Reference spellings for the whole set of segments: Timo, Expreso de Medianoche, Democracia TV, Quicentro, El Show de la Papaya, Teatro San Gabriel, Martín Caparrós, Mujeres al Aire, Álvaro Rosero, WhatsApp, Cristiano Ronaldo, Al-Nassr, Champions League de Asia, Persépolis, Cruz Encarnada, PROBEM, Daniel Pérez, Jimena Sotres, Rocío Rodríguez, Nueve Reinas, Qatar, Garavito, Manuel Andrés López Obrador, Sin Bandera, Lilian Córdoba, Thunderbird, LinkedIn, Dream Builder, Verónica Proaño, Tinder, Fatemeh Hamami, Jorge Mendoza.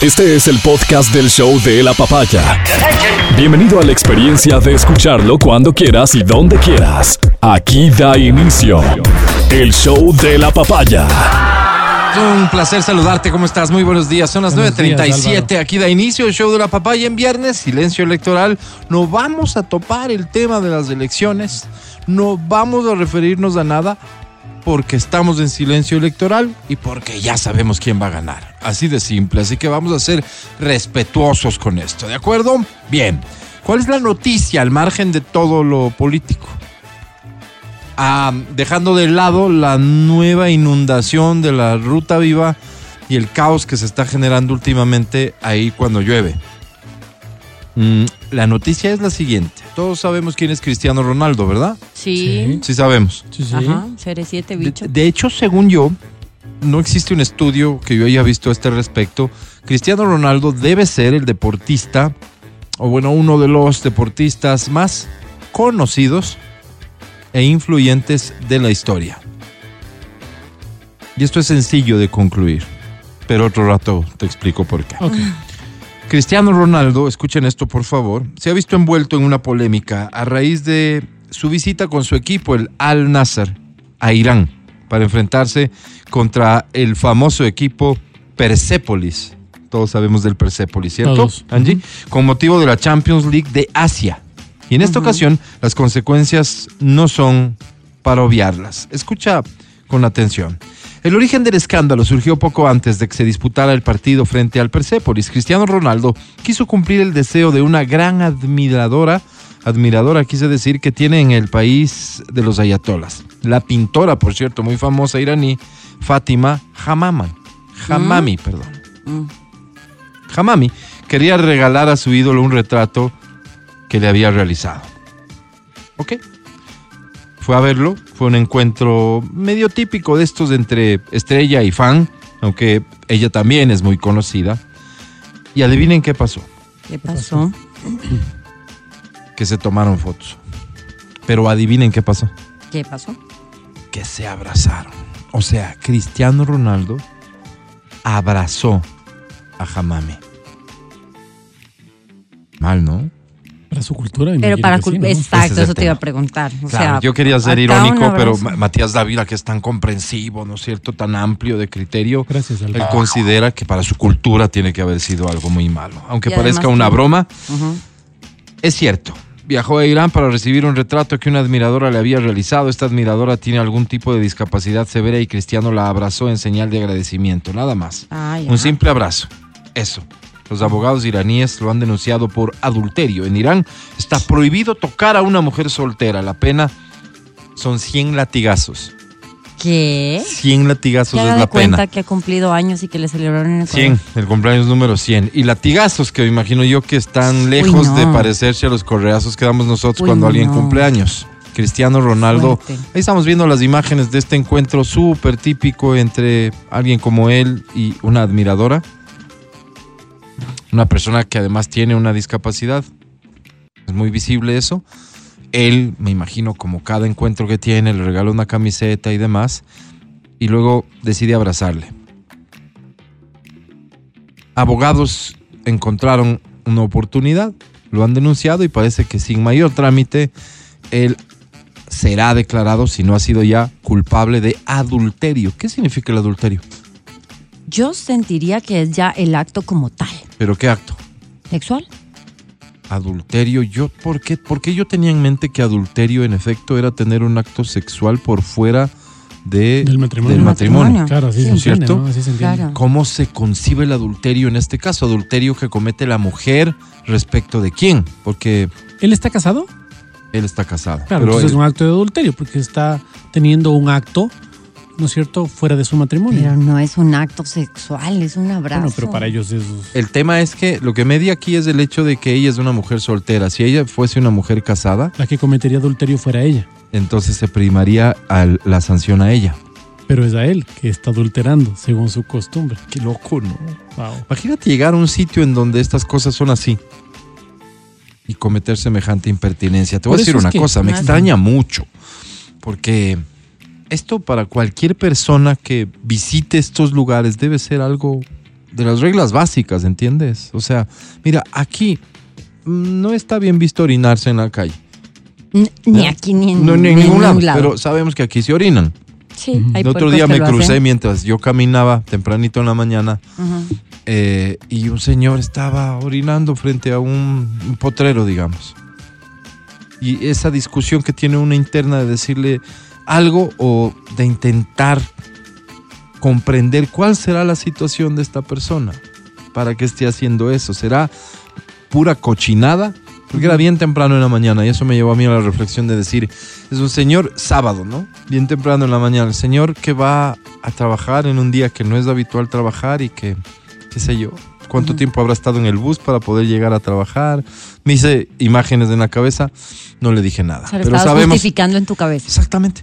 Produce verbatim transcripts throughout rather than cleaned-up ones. Este es el podcast del Show de la Papaya. Bienvenido a la experiencia de escucharlo cuando quieras y donde quieras. Aquí da inicio el Show de la Papaya. Un placer saludarte, ¿cómo estás? Muy buenos días, son las nueve treinta y siete, aquí da inicio el Show de la Papaya en viernes, silencio electoral. No vamos a topar el tema de las elecciones, no vamos a referirnos a nada, porque estamos en silencio electoral y porque ya sabemos quién va a ganar. Así de simple, así que vamos a ser respetuosos con esto, ¿de acuerdo? Bien, ¿cuál es la noticia al margen de todo lo político? Ah, dejando de lado la nueva inundación de la Ruta Viva y el caos que se está generando últimamente ahí cuando llueve. Mm, la noticia es la siguiente. Todos sabemos quién es Cristiano Ronaldo, ¿verdad? Sí. Sí sabemos. Sí, sí. Ajá, cero siete bicho. De, de hecho, según yo, no existe un estudio que yo haya visto a este respecto. Cristiano Ronaldo debe ser el deportista, o bueno, uno de los deportistas más conocidos e influyentes de la historia. Y esto es sencillo de concluir, pero otro rato te explico por qué. Okay. Cristiano Ronaldo, escuchen esto por favor, se ha visto envuelto en una polémica a raíz de su visita con su equipo, el Al-Nassr, a Irán, para enfrentarse contra el famoso equipo Persépolis. Todos sabemos del Persépolis, ¿cierto, Todos. Angie? Uh-huh. Con motivo de la Champions League de Asia. Y en esta uh-huh. ocasión, las consecuencias no son para obviarlas. Escucha con atención. El origen del escándalo surgió poco antes de que se disputara el partido frente al Persépolis. Cristiano Ronaldo quiso cumplir el deseo de una gran admiradora, admiradora quise decir, que tiene en el país de los ayatolás. La pintora, por cierto, muy famosa iraní, Fatemeh Hamami, Hamami, mm. perdón. Mm. Hamami quería regalar a su ídolo un retrato que le había realizado. ¿Ok? Fue a verlo, fue un encuentro medio típico de estos entre estrella y fan, aunque ella también es muy conocida. Y adivinen qué pasó. ¿Qué pasó? Que se tomaron fotos. Pero adivinen qué pasó. ¿Qué pasó? Que se abrazaron. O sea, Cristiano Ronaldo abrazó a Hamami. Mal, ¿no? Para su cultura. Pero para cul- sí, ¿no? Exacto, es eso te iba a preguntar. O claro, sea, yo quería ser irónico, pero Matías Dávila, que es tan comprensivo, ¿no es cierto?, tan amplio de criterio, gracias, él considera que para su cultura tiene que haber sido algo muy malo. Aunque y parezca una que... broma, uh-huh. es cierto. Viajó a Irán para recibir un retrato que una admiradora le había realizado. Esta admiradora tiene algún tipo de discapacidad severa y Cristiano la abrazó en señal de agradecimiento, nada más. Ay, un ajá. simple abrazo, eso. Los abogados iraníes lo han denunciado por adulterio. En Irán está prohibido tocar a una mujer soltera. La pena son cien latigazos. ¿Qué? cien latigazos es la pena. Se cuenta que ha cumplido años y que le celebraron en cien, el cumpleaños número cien. Y latigazos que me imagino yo que están lejos Uy, no. de parecerse a los correazos que damos nosotros Uy, cuando alguien no. cumple años. Cristiano Ronaldo. Fuerte. Ahí estamos viendo las imágenes de este encuentro súper típico entre alguien como él y una admiradora. Una persona que además tiene una discapacidad. Es muy visible eso. Él, me imagino, como cada encuentro que tiene, le regala una camiseta y demás. Y luego decide abrazarle. Abogados encontraron una oportunidad. Lo han denunciado y parece que sin mayor trámite él será declarado, si no ha sido ya, culpable de adulterio. ¿Qué significa el adulterio? Yo sentiría que es ya el acto como tal. ¿Pero qué acto? ¿Sexual? Adulterio. Yo, ¿por qué? Porque yo tenía en mente que adulterio, en efecto, era tener un acto sexual por fuera de, del matrimonio. Del matrimonio. Claro, así sí, se entiende, ¿no? Así se entiende. Claro. ¿Cómo se concibe el adulterio en este caso? Adulterio que comete la mujer respecto de quién. Porque... ¿Él está casado? Él está casado. Claro, pero entonces él... es un acto de adulterio porque está teniendo un acto... ¿no es cierto?, fuera de su matrimonio. Pero no es un acto sexual, es un abrazo. Bueno, pero para ellos es... El tema es que lo que media aquí es el hecho de que ella es una mujer soltera. Si ella fuese una mujer casada... la que cometería adulterio fuera ella. Entonces se primaría a la sanción a ella. Pero es a él que está adulterando, según su costumbre. Qué loco, ¿no? Wow. Imagínate llegar a un sitio en donde estas cosas son así y cometer semejante impertinencia. Te voy a decir una cosa, me extraña mucho, porque... esto para cualquier persona que visite estos lugares debe ser algo de las reglas básicas, ¿entiendes? O sea, mira, aquí no está bien visto orinarse en la calle. N- ni ¿Ya? aquí ni en, no, ni en, ni ningún, en lado, ningún lado. Pero sabemos que aquí se orinan. Sí, uh-huh. El otro día me crucé hacen. mientras yo caminaba tempranito en la mañana, uh-huh. eh, y un señor estaba orinando frente a un, un potrero, digamos. Y esa discusión que tiene una interna de decirle algo o de intentar comprender cuál será la situación de esta persona para que esté haciendo eso. ¿Será pura cochinada? Porque era bien temprano en la mañana, y eso me llevó a mí a la reflexión de decir, es un señor sábado, ¿no? Bien temprano en la mañana, el señor que va a trabajar en un día que no es habitual trabajar y que, qué sé yo, cuánto uh-huh. tiempo habrá estado en el bus para poder llegar a trabajar. Me hice imágenes en la cabeza, no le dije nada. O sea, pero estabas sabemos, justificando en tu cabeza. Exactamente,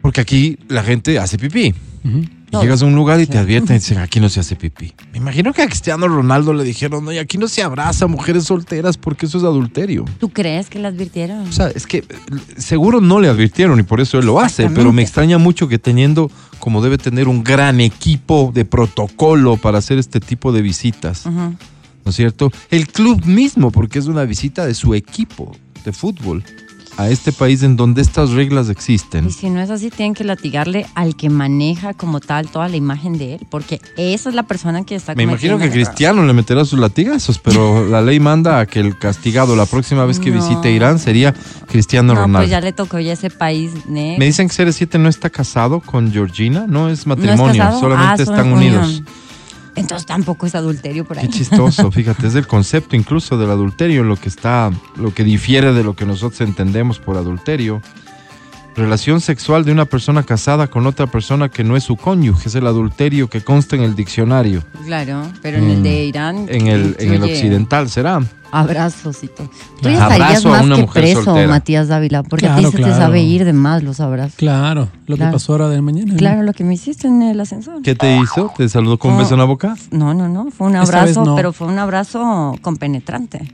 porque aquí la gente hace pipí. Uh-huh. No, llegas a un lugar y sí. te advierten y dicen, aquí no se hace pipí. Me imagino que a Cristiano Ronaldo le dijeron, no, y aquí no se abraza a mujeres solteras porque eso es adulterio. ¿Tú crees que le advirtieron? O sea, es que seguro no le advirtieron y por eso él lo hace, pero me extraña mucho que teniendo, como debe tener un gran equipo de protocolo para hacer este tipo de visitas, uh-huh. ¿no es cierto? El club mismo, porque es una visita de su equipo de fútbol a este país en donde estas reglas existen. Y si no es así, tienen que latigarle al que maneja como tal toda la imagen de él, porque esa es la persona que está... Me imagino que Cristiano le meterá sus latigazos, pero la ley manda a que el castigado la próxima vez que no. visite Irán sería Cristiano no, Ronaldo. Pues ya le tocó ya ese país, ¿eh? Me dicen que C R siete no está casado con Georgina, no es matrimonio, ¿No es solamente ah, están unidos. Entonces tampoco es adulterio por ahí. Qué chistoso, fíjate, es el concepto incluso del adulterio lo que está, lo que difiere de lo que nosotros entendemos por adulterio. Relación sexual de una persona casada con otra persona que no es su cónyuge, es el adulterio que consta en el diccionario. Claro, pero mm. en el de Irán. En el, en el occidental será. Abrazos y todo. Tú ya estarías más que preso, soltera. Matías Dávila, porque claro, a ti se claro. te sabe ir de más los abrazos. Claro, lo claro. que pasó ahora de mañana. Claro, ¿no? Lo que me hiciste en el ascensor. ¿Qué te hizo? ¿Te saludó con un no, beso en la boca? No, no, no, fue un abrazo, no. pero fue un abrazo compenetrante.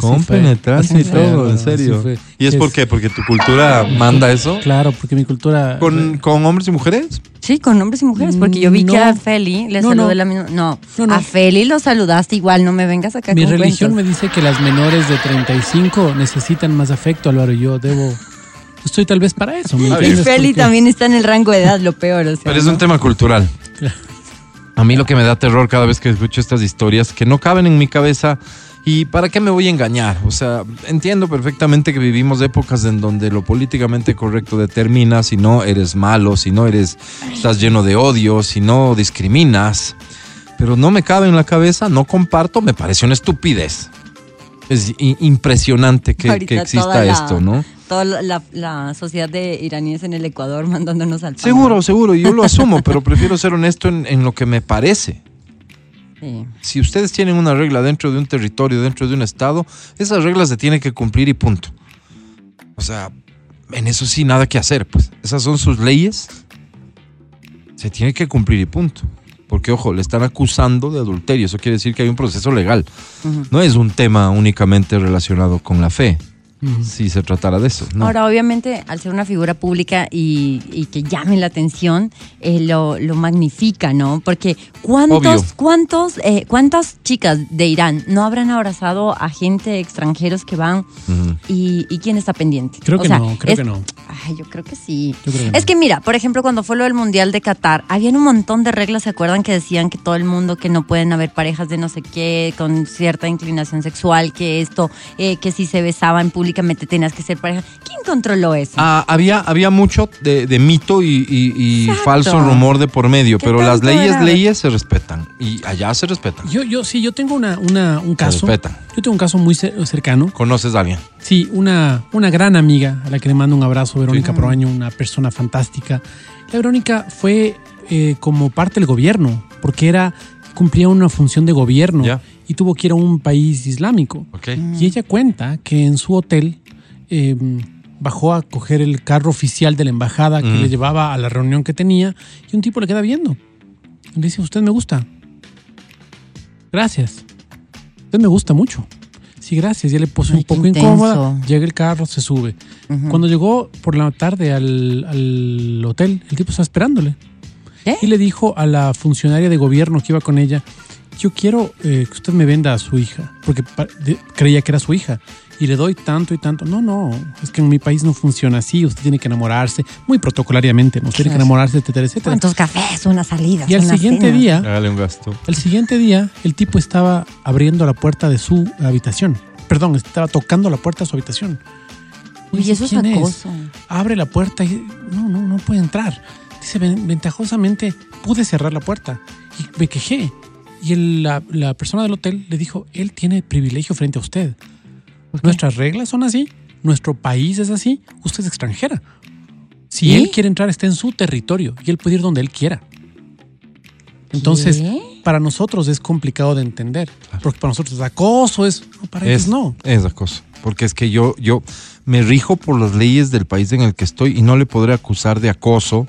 Compenetrarse y todo, en serio. ¿Y es, es por qué? ¿Porque tu cultura manda eso? Claro, porque mi cultura... ¿Con, con hombres y mujeres? Sí, con hombres y mujeres, porque yo vi no. que a Feli le no, saludé no. la misma... No. No, no, a Feli lo saludaste igual, no me vengas acá mi con religión cuentos. Me dice que las menores de treinta y cinco necesitan más afecto, Álvaro, y yo debo... Estoy tal vez para eso. ¿Me y Feli también está en el rango de edad, lo peor. O sea, pero es ¿no? un tema cultural. Claro. A mí lo que me da terror cada vez que escucho estas historias, que no caben en mi cabeza... ¿Y para qué me voy a engañar? O sea, entiendo perfectamente que vivimos épocas en donde lo políticamente correcto determina si no eres malo, si no eres, estás lleno de odio, si no discriminas. Pero no me cabe en la cabeza, no comparto, me parece una estupidez. Es impresionante que, que exista esto, ¿no? Toda la, la, la sociedad de iraníes en el Ecuador mandándonos al pan. Seguro, seguro, yo lo asumo, pero prefiero ser honesto en, en lo que me parece. Sí. Si ustedes tienen una regla dentro de un territorio, dentro de un estado, esas reglas se tienen que cumplir y punto. O sea, en eso sí nada que hacer, pues. Esas son sus leyes. Se tienen que cumplir y punto. Porque, ojo, le están acusando de adulterio. Eso quiere decir que hay un proceso legal. Uh-huh. No es un tema únicamente relacionado con la fe. Uh-huh. Si se tratara de eso, ¿no? Ahora, obviamente, al ser una figura pública y, y que llame la atención, eh, lo, lo magnifica, ¿no? Porque ¿cuántos, cuántos, eh, ¿cuántas chicas de Irán no habrán abrazado a gente extranjeros que van? Uh-huh. y, ¿Y quién está pendiente? Creo o que sea, no, creo es, que no. Ay, yo creo que sí. Creo que no. Es que mira, por ejemplo, cuando fue lo del Mundial de Qatar, habían un montón de reglas, ¿se acuerdan? Que decían que todo el mundo, que no pueden haber parejas de no sé qué, con cierta inclinación sexual, que esto, eh, que si se besaba en público, tenías que ser pareja. ¿Quién controló eso? Ah, había, había mucho de, de mito y, y, y falso rumor de por medio, pero las leyes, era? leyes se respetan y allá se respetan. Yo, yo sí, yo tengo una, una un caso. Se respetan. Yo tengo un caso muy cercano. ¿Conoces a alguien? Sí, una, una gran amiga a la que le mando un abrazo, Verónica sí. Proaño, una persona fantástica. La Verónica fue eh, como parte del gobierno, porque era cumplía una función de gobierno. Ya. Y tuvo que ir a un país islámico. Okay. Y ella cuenta que en su hotel eh, bajó a coger el carro oficial de la embajada que mm. le llevaba a la reunión que tenía y un tipo le queda viendo. Le dice, usted me gusta. Gracias. Usted me gusta mucho. Sí, gracias. Ya le puso Ay, un poco intenso. incómoda. Llega el carro, se sube. Uh-huh. Cuando llegó por la tarde al, al hotel, el tipo estaba esperándole. ¿Eh? Y le dijo a la funcionaria de gobierno que iba con ella, yo quiero eh, que usted me venda a su hija, porque de, creía que era su hija, y le doy tanto y tanto. No, no, es que en mi país no funciona así, usted tiene que enamorarse, muy protocolariamente, ¿no? Usted claro. tiene que enamorarse, etcétera, etcétera. ¿Cuántos cafés, una salida? Y al siguiente cena. día... Hágale un gasto. El siguiente día, el tipo estaba abriendo la puerta de su habitación. Perdón, estaba tocando la puerta de su habitación. Uy, eso es acoso. Abre la puerta y... No, no, no puede entrar. Dice, ventajosamente pude cerrar la puerta y me quejé. Y el, la, la persona del hotel le dijo, él tiene privilegio frente a usted. Nuestras reglas son así, nuestro país es así, usted es extranjera. Si ¿Qué? él quiere entrar, está en su territorio y él puede ir donde él quiera. Entonces, ¿Qué? para nosotros es complicado de entender, claro. porque para nosotros es acoso, es, no, para es, ellos no. Es acoso, porque es que yo, yo me rijo por las leyes del país en el que estoy y no le podré acusar de acoso.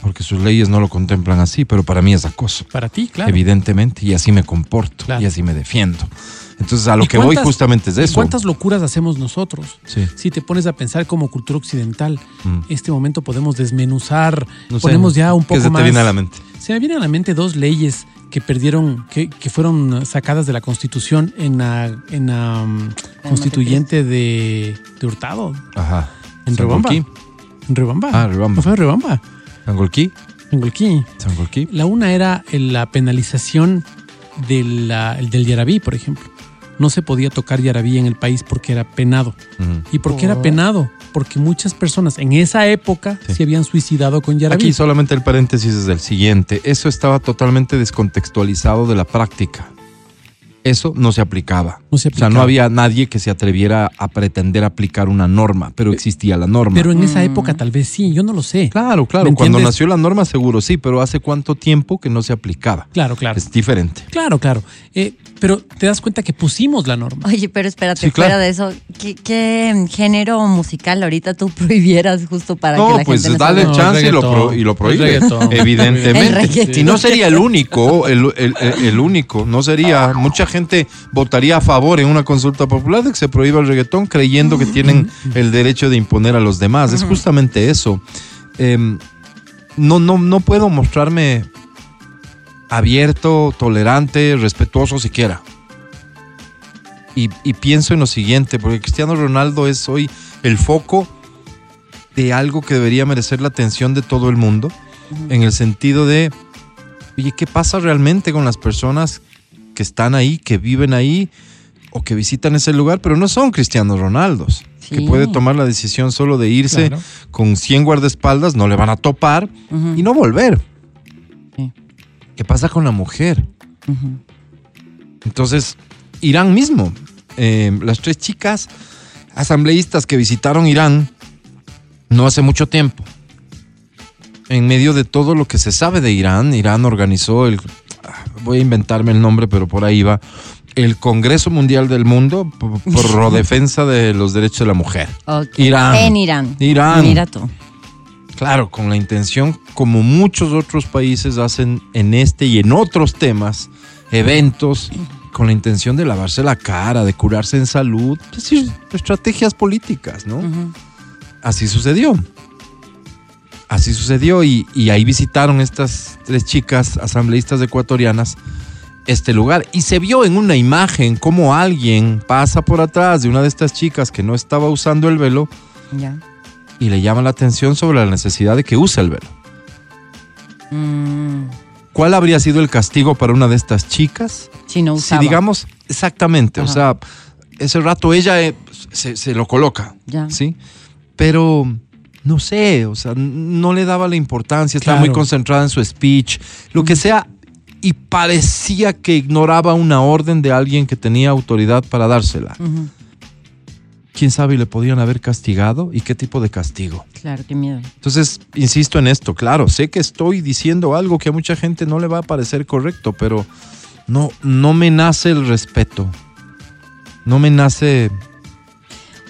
Porque sus leyes no lo contemplan así, pero para mí es acoso. Para ti, claro. Evidentemente, y así me comporto, claro. y así me defiendo. Entonces, a lo que voy justamente es eso. ¿Cuántas locuras hacemos nosotros? Sí. Si te pones a pensar como cultura occidental, mm. este momento podemos desmenuzar, no sé, ponemos ya un poco más... ¿Qué se te viene a la mente? Se me vienen a la mente dos leyes que perdieron, que, que fueron sacadas de la Constitución en la, en la Constituyente de, de Hurtado. Ajá. En Rebamba. En Rebamba. Ah, Rebamba. No fue Rebamba. ¿Sangolquí? Sangolquí. Sangolquí. La una era la penalización de la, del yarabí, por ejemplo. No se podía tocar yarabí en el país porque era penado. Uh-huh. ¿Y por qué oh. era penado? Porque muchas personas en esa época sí. se habían suicidado con yarabí. Aquí solamente el paréntesis es el siguiente. Eso estaba totalmente descontextualizado de la práctica. Eso no se aplicaba. No se aplicaba. O sea, no había nadie que se atreviera a pretender aplicar una norma, pero existía la norma. Pero en esa mm. época tal vez sí, yo no lo sé. Claro, claro. Cuando nació la norma seguro sí, pero ¿hace cuánto tiempo que no se aplicaba? Claro, claro. Es diferente. Claro, claro. Eh, pero te das cuenta que pusimos la norma. Oye, pero espérate, sí, claro. fuera de eso, ¿qué, ¿qué género musical ahorita tú prohibieras justo para no, que la pues gente... No, pues dale chance y lo, pro, y lo prohíbe. Evidentemente. Y no sería el único, el, el, el, el único, no sería... Mucha gente votaría a favor en una consulta popular de que se prohíba el reggaetón creyendo que tienen el derecho de imponer a los demás. Es justamente eso. Eh, no, no, no puedo mostrarme abierto, tolerante, respetuoso siquiera. Y, y pienso en lo siguiente, porque Cristiano Ronaldo es hoy el foco de algo que debería merecer la atención de todo el mundo, en el sentido de, oye, ¿qué pasa realmente con las personas que están ahí, que viven ahí o que visitan ese lugar, pero no son Cristiano Ronaldos, sí. que puede tomar la decisión solo de irse claro. con cien guardaespaldas, no le van a topar uh-huh. y no volver? Sí. ¿Qué pasa con la mujer? Uh-huh. Entonces, Irán mismo, eh, las tres chicas asambleístas que visitaron Irán no hace mucho tiempo, en medio de todo lo que se sabe de Irán, Irán organizó el... voy a inventarme el nombre, pero por ahí va, el Congreso Mundial del Mundo por, por defensa de los derechos de la mujer. Okay. Irán. En Irán. Irán. Mira tú. Claro, con la intención, como muchos otros países hacen en este y en otros temas, eventos, con la intención de lavarse la cara, de curarse en salud, es decir, estrategias políticas, ¿no? Uh-huh. Así sucedió. Así sucedió y, y ahí visitaron estas tres chicas asambleístas ecuatorianas este lugar y se vio en una imagen cómo alguien pasa por atrás de una de estas chicas que no estaba usando el velo ya. y le llama la atención sobre la necesidad de que use el velo. Mm. ¿Cuál habría sido el castigo para una de estas chicas? Si no usaba. Si digamos, exactamente, ajá. o sea, ese rato ella se, se lo coloca, ya. ¿sí? Pero... no sé, o sea, no le daba la importancia, estaba claro. muy concentrada en su speech, lo que sea, y parecía que ignoraba una orden de alguien que tenía autoridad para dársela. Uh-huh. ¿Quién sabe? ¿Le podían haber castigado? ¿Y qué tipo de castigo? Claro, qué miedo. Entonces, insisto en esto, claro, sé que estoy diciendo algo que a mucha gente no le va a parecer correcto, pero no, no me nace el respeto, no me nace...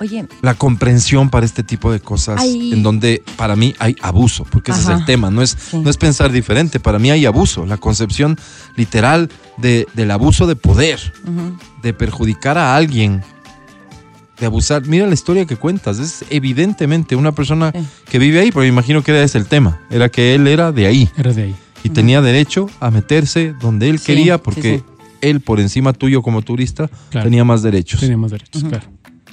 Oye, la comprensión para este tipo de cosas hay... en donde para mí hay abuso, porque ajá, ese es el tema, no es, sí. no es pensar diferente, para mí hay abuso, la concepción literal de, del abuso de poder, uh-huh. de perjudicar a alguien, de abusar. Mira la historia que cuentas, es evidentemente una persona sí. que vive ahí, pero me imagino que era ese el tema, era que él era de ahí. Era de ahí. y uh-huh. tenía derecho a meterse donde él sí, quería porque sí, sí. él por encima tuyo como turista claro. tenía más derechos. Tenía más derechos, uh-huh. claro.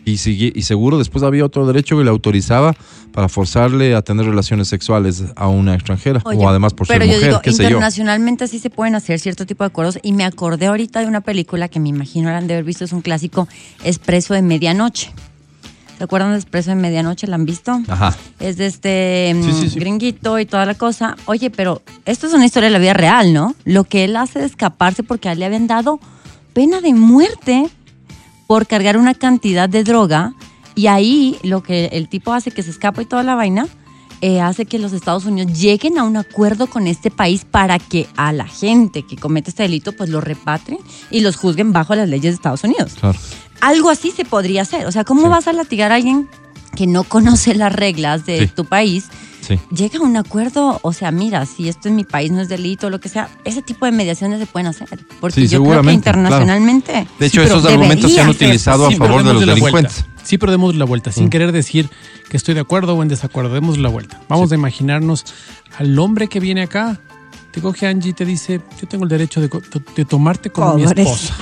Y, sigue, y seguro después había otro derecho que le autorizaba para forzarle a tener relaciones sexuales a una extranjera. Oye, o además por ser mujer, digo, qué sé yo. Pero internacionalmente sí se pueden hacer cierto tipo de acuerdos. Y me acordé ahorita de una película que me imagino han de haber visto, es un clásico, Expreso de Medianoche. ¿Se acuerdan de Expreso de Medianoche? ¿La han visto? Ajá. Es de este sí, sí, sí. gringuito y toda la cosa. Oye, pero esto es una historia de la vida real, ¿no? Lo que él hace es escaparse porque a él le habían dado pena de muerte por cargar una cantidad de droga, y ahí lo que el tipo hace, que se escapa y toda la vaina, eh, hace que los Estados Unidos lleguen a un acuerdo con este país para que a la gente que comete este delito pues lo repatrien y los juzguen bajo las leyes de Estados Unidos. Claro. Algo así se podría hacer. O sea, ¿cómo sí. vas a latigar a alguien que no conoce las reglas de sí. tu país? Sí. Llega a un acuerdo, o sea, mira, si esto en mi país no es delito, lo que sea, ese tipo de mediaciones se pueden hacer, porque sí, yo creo que internacionalmente... Claro. De hecho, sí, esos argumentos se han utilizado a sí, favor de los delincuentes. Vuelta. Sí, pero demos la vuelta, mm. sin querer decir que estoy de acuerdo o en desacuerdo, demos la vuelta. Vamos sí. a imaginarnos al hombre que viene acá, te coge Angie y te dice, yo tengo el derecho de, de tomarte como mi esposa.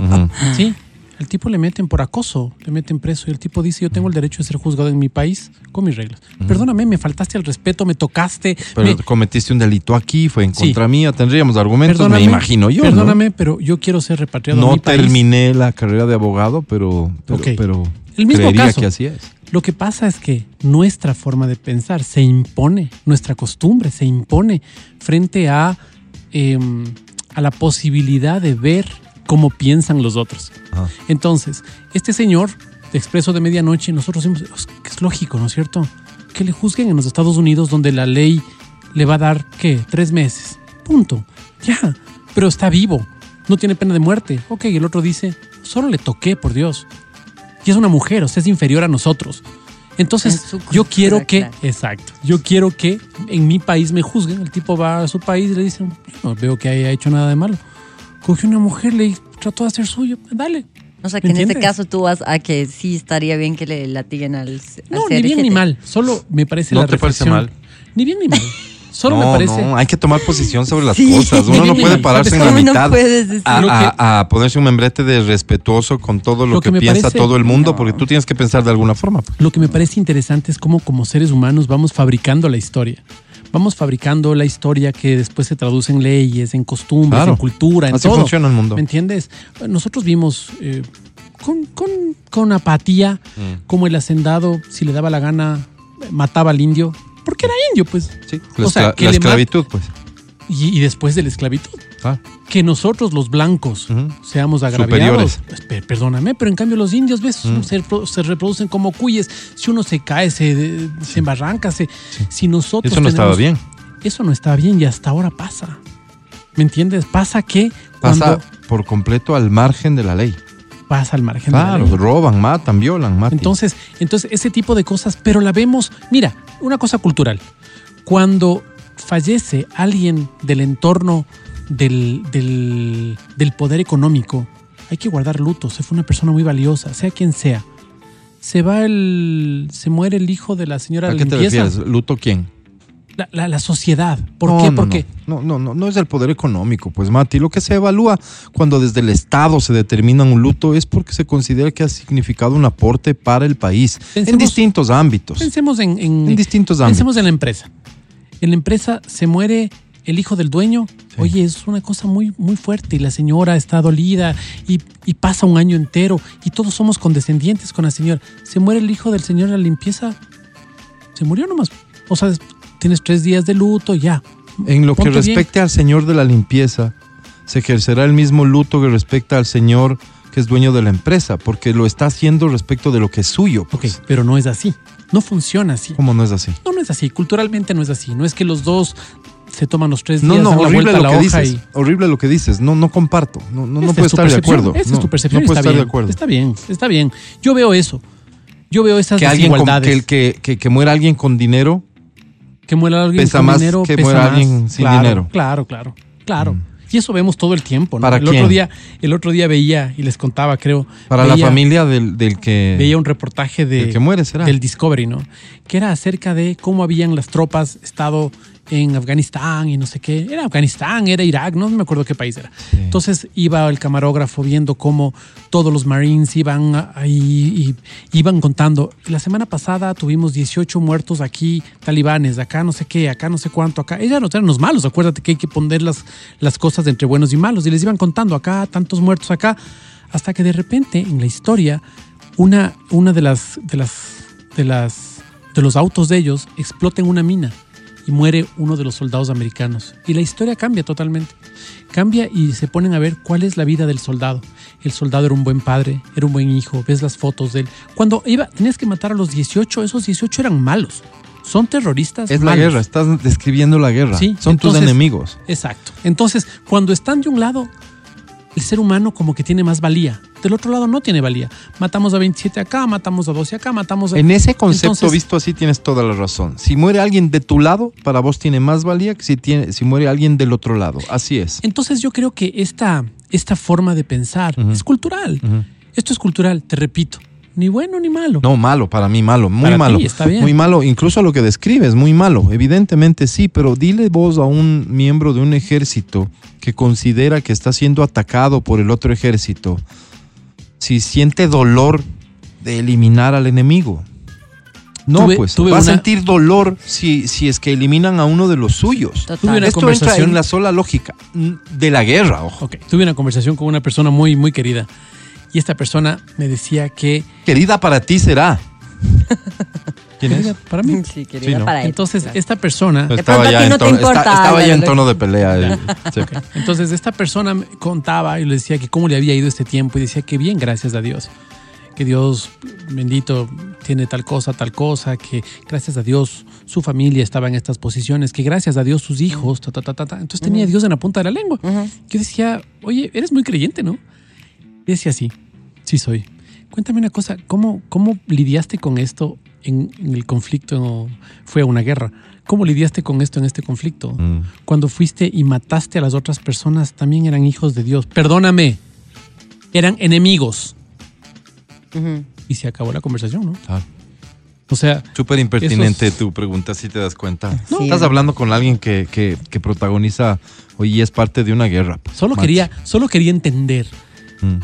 Uh-huh. Sí. El tipo le meten por acoso, le meten preso y el tipo dice, yo tengo el derecho de ser juzgado en mi país con mis reglas. Uh-huh. Perdóname, me faltaste al respeto, me tocaste. Pero me... cometiste un delito aquí, fue en contra sí. mía, tendríamos argumentos, perdóname, me imagino yo. Perdóname, ¿no? Pero yo quiero ser repatriado no a mi país. No terminé la carrera de abogado, pero, pero, okay. pero el mismo creería caso. Que así es. Lo que pasa es que nuestra forma de pensar se impone, nuestra costumbre se impone frente a, eh, a la posibilidad de ver cómo piensan los otros. Ah. Entonces, este señor de Expreso de Medianoche, nosotros decimos, es lógico, ¿no es cierto? Que le juzguen en los Estados Unidos, donde la ley le va a dar, ¿qué? Tres meses. Punto. Ya. Pero está vivo. No tiene pena de muerte. Ok, el otro dice, solo le toqué, por Dios. Y es una mujer, o sea, es inferior a nosotros. Entonces, en yo quiero que... Claro. Exacto. Yo quiero que en mi país me juzguen. El tipo va a su país y le dicen, no veo que haya hecho nada de malo. Cogió una mujer, le trató de hacer suyo, dale. O sea, que en entiendes? Este caso tú vas a que sí estaría bien que le latiguen al, al no, C R G T. Ni bien ni mal, solo me parece no la reflexión. No te parece mal. Ni bien ni mal, solo no, me parece... No, hay que tomar posición sobre las sí. cosas, uno no puede pararse en la mitad no a, a, a ponerse un membrete de respetuoso con todo lo, lo que, que piensa parece, todo el mundo, no. porque tú tienes que pensar de alguna forma. Lo que me parece interesante es cómo como seres humanos vamos fabricando la historia. Vamos fabricando la historia que después se traduce en leyes, en costumbres, claro. en cultura, en así todo. Así funciona el mundo. ¿Me entiendes? Nosotros vimos eh, con, con, con apatía mm. como el hacendado, si le daba la gana, mataba al indio. Porque era indio, pues. Sí, la, o sea, que la esclavitud, pues. Y, y después de la esclavitud. Ah. Que nosotros los blancos uh-huh. seamos agraviados. Superiores. Perdóname, pero en cambio los indios, ¿ves? Uh-huh. Se, se reproducen como cuyes. Si uno se cae, se, se sí. embarranca. Se, sí. Si nosotros eso no tenemos, estaba bien. Eso no estaba bien y hasta ahora pasa. ¿Me entiendes? Pasa que... Pasa por completo al margen de la ley. Pasa al margen claro, de la ley. Claro, roban, matan, violan, matan. Entonces, entonces, ese tipo de cosas, pero la vemos... Mira, una cosa cultural. Cuando fallece alguien del entorno... Del, del, del poder económico, hay que guardar luto. Se fue una persona muy valiosa, sea quien sea. Se va el... Se muere el hijo de la señora de la limpieza. ¿A qué te refieres? ¿Luto quién? La, la, la sociedad. ¿Por no, qué? No, Porque... no, no, no, no es el poder económico. Pues, Mati, lo que se evalúa cuando desde el Estado se determina un luto es porque se considera que ha significado un aporte para el país. Pensemos, en distintos ámbitos. Pensemos en, en, en distintos ámbitos. Pensemos en la empresa. En la empresa se muere... El hijo del dueño, sí. oye, es una cosa muy, muy fuerte y la señora está dolida y, y pasa un año entero y todos somos condescendientes con la señora. Se muere el hijo del señor de la limpieza, se murió nomás. O sea, tienes tres días de luto, ya. En lo que respecta al señor de la limpieza, se ejercerá el mismo luto que respecta al señor que es dueño de la empresa, porque lo está haciendo respecto de lo que es suyo. Pues. Ok, pero no es así. No funciona así. ¿Cómo no es así? No, no es así. Culturalmente no es así. No es que los dos... se toman los tres días no, no, dan la horrible vuelta a la hoja dices, y... Horrible lo que dices, no, no comparto, no, no, no puedo es estar de acuerdo. Esa no, es tu percepción, no puedo estar bien, de acuerdo. Está bien, está bien. Yo veo eso, yo veo esas que desigualdades. Alguien con, que, que, que, que muera alguien con dinero, que muera alguien pesa con más dinero, que pesa muera más. Alguien sin claro, dinero. Claro, claro, claro. Mm. Y eso vemos todo el tiempo, ¿no? ¿Para el quién? Otro día, el otro día veía y les contaba, creo. Para veía, la familia del, del que veía un reportaje de, del que muere, será del Discovery, ¿no? Que era acerca de cómo habían las tropas estado en Afganistán y no sé qué. Era Afganistán, era Irak, no me acuerdo qué país era. Sí. Entonces iba el camarógrafo viendo cómo todos los Marines iban ahí y iban contando. La semana pasada tuvimos dieciocho muertos aquí, talibanes, acá no sé qué, acá no sé cuánto, acá. Ellos no eran los malos, acuérdate que hay que poner las, las cosas entre buenos y malos. Y les iban contando acá, tantos muertos acá, hasta que de repente en la historia una, una de las... de las, de las de los autos de ellos explota en una mina y muere uno de los soldados americanos. Y la historia cambia totalmente. Cambia y se ponen a ver cuál es la vida del soldado. El soldado era un buen padre, era un buen hijo. Ves las fotos de él. Cuando iba, tenías que matar a los dieciocho, esos dieciocho eran malos. Son terroristas. Es malos. La guerra, estás describiendo la guerra. Sí, son entonces, tus enemigos. Exacto. Entonces, cuando están de un lado, el ser humano como que tiene más valía. Del otro lado no tiene valía. Matamos a veintisiete acá, matamos a doce acá, matamos a... En ese concepto, entonces, visto así, tienes toda la razón. Si muere alguien de tu lado, para vos tiene más valía que si, tiene, si muere alguien del otro lado. Así es. Entonces yo creo que esta, esta forma de pensar uh-huh. es cultural. Uh-huh. Esto es cultural, te repito. Ni bueno ni malo. No, malo, para mí malo, muy para malo. Ti, está bien. Muy malo, incluso lo que describes, muy malo. Evidentemente sí, pero dile vos a un miembro de un ejército que considera que está siendo atacado por el otro ejército, si siente dolor de eliminar al enemigo. No, tuve, pues tuve va una... a sentir dolor si, si es que eliminan a uno de los suyos. Total. Esto conversación... entra en la sola lógica de la guerra, ojo. Okay. Tuve una conversación con una persona muy, muy querida. Y esta persona me decía que... Querida para ti será. ¿Quién es? Para mí. Sí, querida sí, ¿no? para él. Entonces, claro. esta persona... Estaba ya, no te importa, está, estaba ya en tono de pelea. Sí. Okay. Entonces, esta persona contaba y le decía que cómo le había ido este tiempo. Y decía que bien, gracias a Dios. Que Dios bendito tiene tal cosa, tal cosa. Que gracias a Dios su familia estaba en estas posiciones. Que gracias a Dios sus hijos, ta, ta, ta, ta, ta. Entonces, tenía a Dios en la punta de la lengua. Uh-huh. Yo decía, oye, eres muy creyente, ¿no? Y decía así, sí soy. Cuéntame una cosa, ¿cómo, cómo lidiaste con esto en, en el conflicto? Fue una guerra. ¿Cómo lidiaste con esto en este conflicto? Mm. Cuando fuiste y mataste a las otras personas, también eran hijos de Dios. Perdóname, eran enemigos. Uh-huh. Y se acabó la conversación, ¿no? Claro. O sea... Súper impertinente esos... tu pregunta, si te das cuenta. No. Sí. Estás hablando con alguien que, que, que protagoniza hoy y es parte de una guerra. Pues, solo, quería, solo quería entender...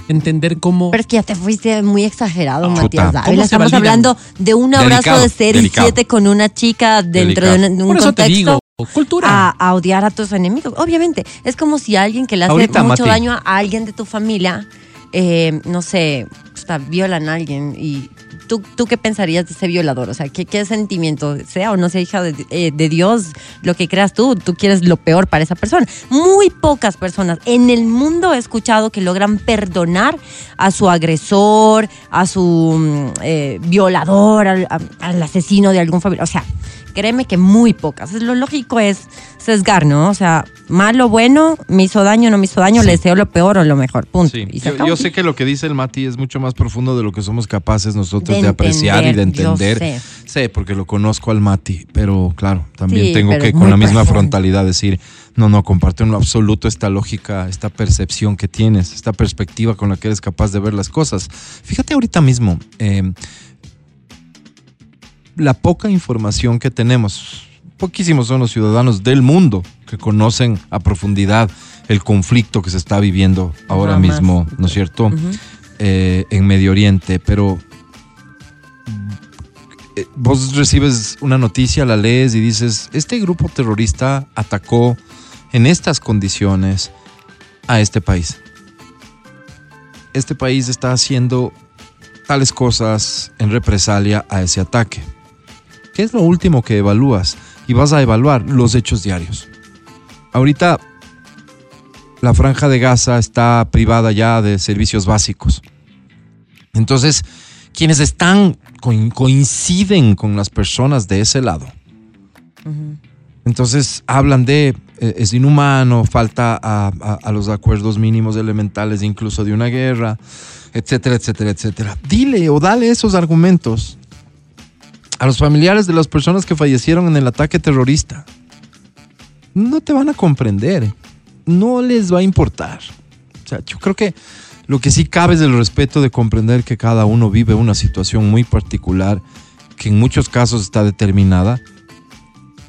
entender cómo... Pero es que ya te fuiste muy exagerado, oh, Matías Dávila. Estamos validan? hablando de un abrazo delicado, de ser y siete con una chica dentro delicado. de un, de un Por eso contexto. Te digo. Cultura. A, a odiar a tus enemigos. Obviamente, es como si alguien que le hace Ahorita, mucho Mati. daño a alguien de tu familia, eh, no sé, o sea, violan a alguien y... ¿Tú, ¿Tú qué pensarías de ese violador? O sea, ¿qué, qué sentimiento? Sea o no sea hija de, eh, de Dios, lo que creas tú, tú quieres lo peor para esa persona. Muy pocas personas en el mundo he escuchado que logran perdonar a su agresor, a su eh, violador, al, a, al asesino de algún familiar. O sea, créeme que muy pocas. Lo lógico es sesgar, ¿no? O sea, malo, bueno, me hizo daño, no me hizo daño, sí. le deseo lo peor o lo mejor. Punto. Sí. Yo, yo sé que lo que dice el Mati es mucho más profundo de lo que somos capaces nosotros. De, de apreciar y de entender. Sé. sé, porque lo conozco al Mati, pero claro, también sí, tengo que con la misma profundo. frontalidad decir, no, no, comparte en lo absoluto esta lógica, esta percepción que tienes, esta perspectiva con la que eres capaz de ver las cosas. Fíjate ahorita mismo, eh, la poca información que tenemos, poquísimos son los ciudadanos del mundo que conocen a profundidad el conflicto que se está viviendo ahora Jamás. mismo, ¿no es cierto? Uh-huh. eh, en Medio Oriente, pero... Vos recibes una noticia, la lees y dices, este grupo terrorista atacó en estas condiciones a este país. Este país está haciendo tales cosas en represalia a ese ataque. ¿Qué es lo último que evalúas? Y vas a evaluar los hechos diarios. Ahorita la franja de Gaza está privada ya de servicios básicos. Entonces, quienes están... coinciden con las personas de ese lado. Uh-huh. Entonces hablan de eh, es inhumano, falta a, a, a los acuerdos mínimos elementales incluso de una guerra, etcétera, etcétera, etcétera. Dile o dale esos argumentos a los familiares de las personas que fallecieron en el ataque terrorista. No te van a comprender, no les va a importar. O sea, yo creo que lo que sí cabe es el respeto de comprender que cada uno vive una situación muy particular que en muchos casos está determinada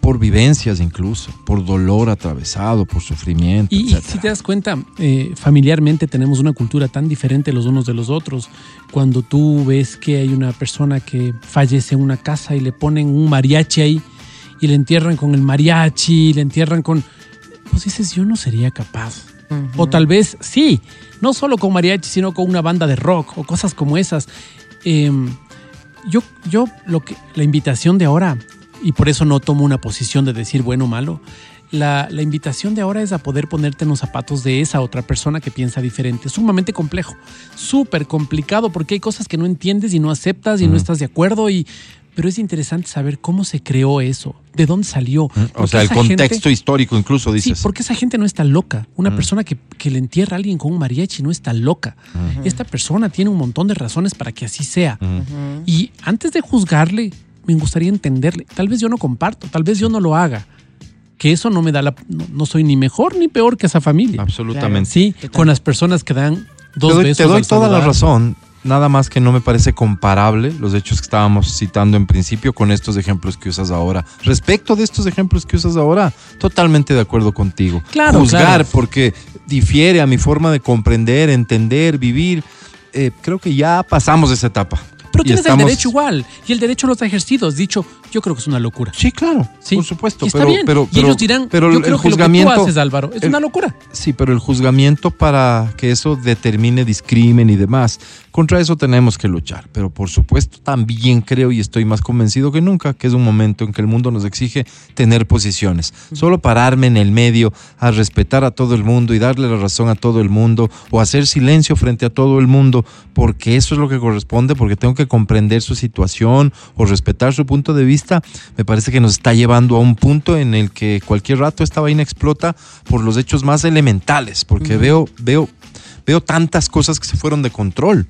por vivencias incluso, por dolor atravesado, por sufrimiento. Y, y si te das cuenta, eh, familiarmente tenemos una cultura tan diferente los unos de los otros. Cuando tú ves que hay una persona que fallece en una casa y le ponen un mariachi ahí y le entierran con el mariachi, le entierran con... Pues dices, yo no sería capaz. Uh-huh. O tal vez sí, no solo con mariachi, sino con una banda de rock o cosas como esas. Eh, yo, yo lo que la invitación de ahora, y por eso no tomo una posición de decir bueno o malo, la, la invitación de ahora es a poder ponerte en los zapatos de esa otra persona que piensa diferente. Sumamente complejo, súper complicado, porque hay cosas que no entiendes y no aceptas y uh-huh. no estás de acuerdo y... Pero es interesante saber cómo se creó eso, de dónde salió. Porque o sea, el contexto gente, histórico incluso, dices. Sí, porque esa gente no está loca. Una mm. persona que, que le entierra a alguien con un mariachi no está loca. Uh-huh. Esta persona tiene un montón de razones para que así sea. Uh-huh. Y antes de juzgarle, me gustaría entenderle. Tal vez yo no comparto, tal vez yo no lo haga. Que eso no me da la... No, no soy ni mejor ni peor que esa familia. Absolutamente. Sí, con las personas que dan dos te doy, besos. Te doy toda saludar. La razón. Nada más que no me parece comparable los hechos que estábamos citando en principio con estos ejemplos que usas ahora. Respecto de estos ejemplos que usas ahora, totalmente de acuerdo contigo. Claro, juzgar claro. porque difiere a mi forma de comprender, entender, vivir. Eh, creo que ya pasamos esa etapa. Pero tienes estamos... el derecho igual. Y el derecho los ejercidos. Dicho, yo creo que es una locura. Sí, claro. ¿Sí? Por supuesto. Y está pero, bien. Pero, pero, y ellos dirán, pero yo creo el juzgamiento, que lo que tú haces, Álvaro, es el, una locura. Sí, pero el juzgamiento para que eso determine discrimen y demás, contra eso tenemos que luchar. Pero por supuesto, también creo y estoy más convencido que nunca que es un momento en que el mundo nos exige tener posiciones. Solo pararme en el medio a respetar a todo el mundo y darle la razón a todo el mundo o hacer silencio frente a todo el mundo, porque eso es lo que corresponde, porque tengo que comprender su situación o respetar su punto de vista, me parece que nos está llevando a un punto en el que cualquier rato esta vaina explota por los hechos más elementales, porque uh-huh. veo, veo, veo tantas cosas que se fueron de control,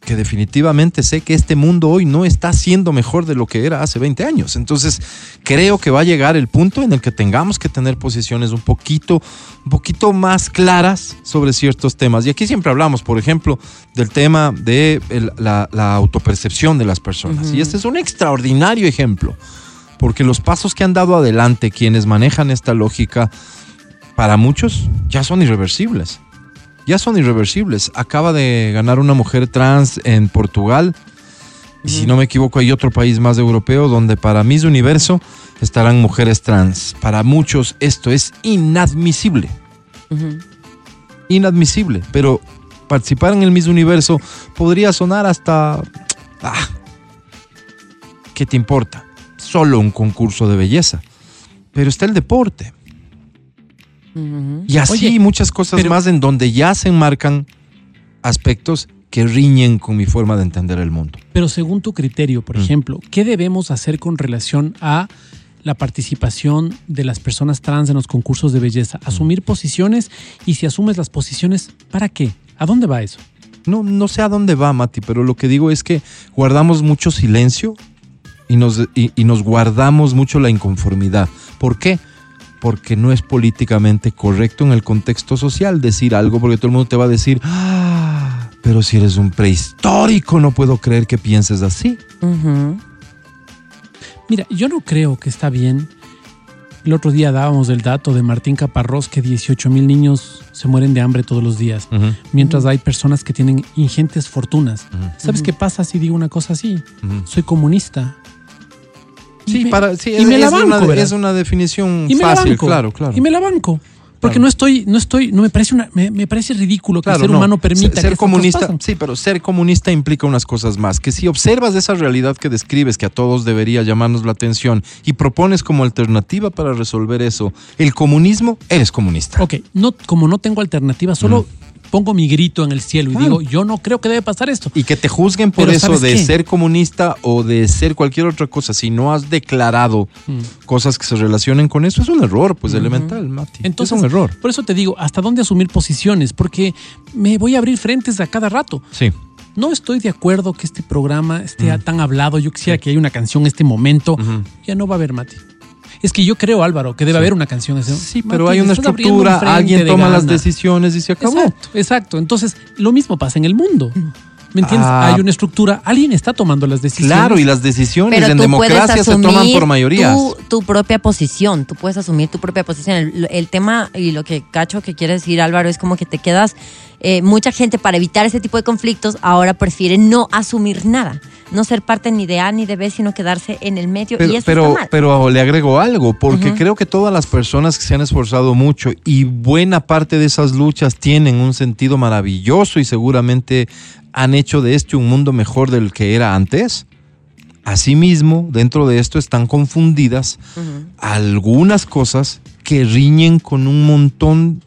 que definitivamente sé que este mundo hoy no está siendo mejor de lo que era hace veinte años. Entonces, creo que va a llegar el punto en el que tengamos que tener posiciones un poquito, un poquito más claras sobre ciertos temas. Y aquí siempre hablamos, por ejemplo, del tema de el, la, la autopercepción de las personas. Uh-huh. Y este es un extraordinario ejemplo, porque los pasos que han dado adelante quienes manejan esta lógica, para muchos, ya son irreversibles. Ya son irreversibles. Acaba de ganar una mujer trans en Portugal. Y si no me equivoco, hay otro país más europeo donde para Miss Universo estarán mujeres trans. Para muchos esto es inadmisible. Uh-huh. Inadmisible. Pero participar en el Miss Universo podría sonar hasta... Ah, ¿qué te importa? Solo un concurso de belleza. Pero está el deporte. Y así Oye, muchas cosas pero, más en donde ya se enmarcan aspectos que riñen con mi forma de entender el mundo. Pero según tu criterio, por mm. ejemplo, ¿qué debemos hacer con relación a la participación de las personas trans en los concursos de belleza? Asumir mm. posiciones, y si asumes las posiciones, ¿para qué? ¿A dónde va eso? No, no sé a dónde va, Mati, pero lo que digo es que guardamos mucho silencio y nos, y, y nos guardamos mucho la inconformidad. ¿Por qué? Porque no es políticamente correcto en el contexto social decir algo, porque todo el mundo te va a decir, ah, pero si eres un prehistórico, no puedo creer que pienses así. Uh-huh. Mira, yo no creo que está bien. El otro día dábamos el dato de Martín Caparrós que dieciocho mil niños se mueren de hambre todos los días, uh-huh. mientras hay personas que tienen ingentes fortunas. Uh-huh. ¿Sabes uh-huh. qué pasa si digo una cosa así? Uh-huh. Soy comunista. Sí, me, para, sí, y es, me la banco, es, una, es una definición y me fácil, la banco, claro, claro. Y me la banco, porque claro. no estoy, no estoy, no me parece una, me, me parece ridículo que claro, el ser no. humano permita ser, ser que comunista. Estas cosas pasen. Sí, pero ser comunista implica unas cosas más. Que si observas esa realidad que describes, que a todos debería llamarnos la atención, y propones como alternativa para resolver eso, el comunismo, eres comunista. Ok, no, como no tengo alternativa, solo mm. pongo mi grito en el cielo claro. y digo, yo no creo que debe pasar esto. Y que te juzguen por pero eso de qué? ser comunista o de ser cualquier otra cosa. Si no has declarado mm. cosas que se relacionen con eso, es un error, pues mm-hmm. elemental, Mati. Entonces, es un error. Por eso te digo, ¿hasta dónde asumir posiciones? Porque me voy a abrir frentes a cada rato. Sí. No estoy de acuerdo que este programa esté mm. tan hablado. Yo quisiera sí. que haya una canción en este momento. Mm-hmm. Ya no va a haber, Mati. Es que yo creo, Álvaro, que debe sí. haber una canción. Ese. Sí, Mati, pero hay una estructura, un alguien toma gana. las decisiones y se acabó. Exacto, exacto. Entonces, lo mismo pasa en el mundo. ¿Me entiendes? Ah, hay una estructura, alguien está tomando las decisiones. Claro, y las decisiones pero en democracia se toman por mayorías. Tú, tu propia posición, tú puedes asumir tu propia posición. El, el tema y lo que cacho que quiere decir Álvaro es como que te quedas, eh, mucha gente para evitar ese tipo de conflictos ahora prefiere no asumir nada. No ser parte ni de A ni de B, sino quedarse en el medio. Pero, y eso pero, está mal. Pero le agrego algo, porque uh-huh. creo que todas las personas que se han esforzado mucho y buena parte de esas luchas tienen un sentido maravilloso y seguramente han hecho de este un mundo mejor del que era antes. Asimismo, dentro de esto están confundidas uh-huh. algunas cosas que riñen con un montón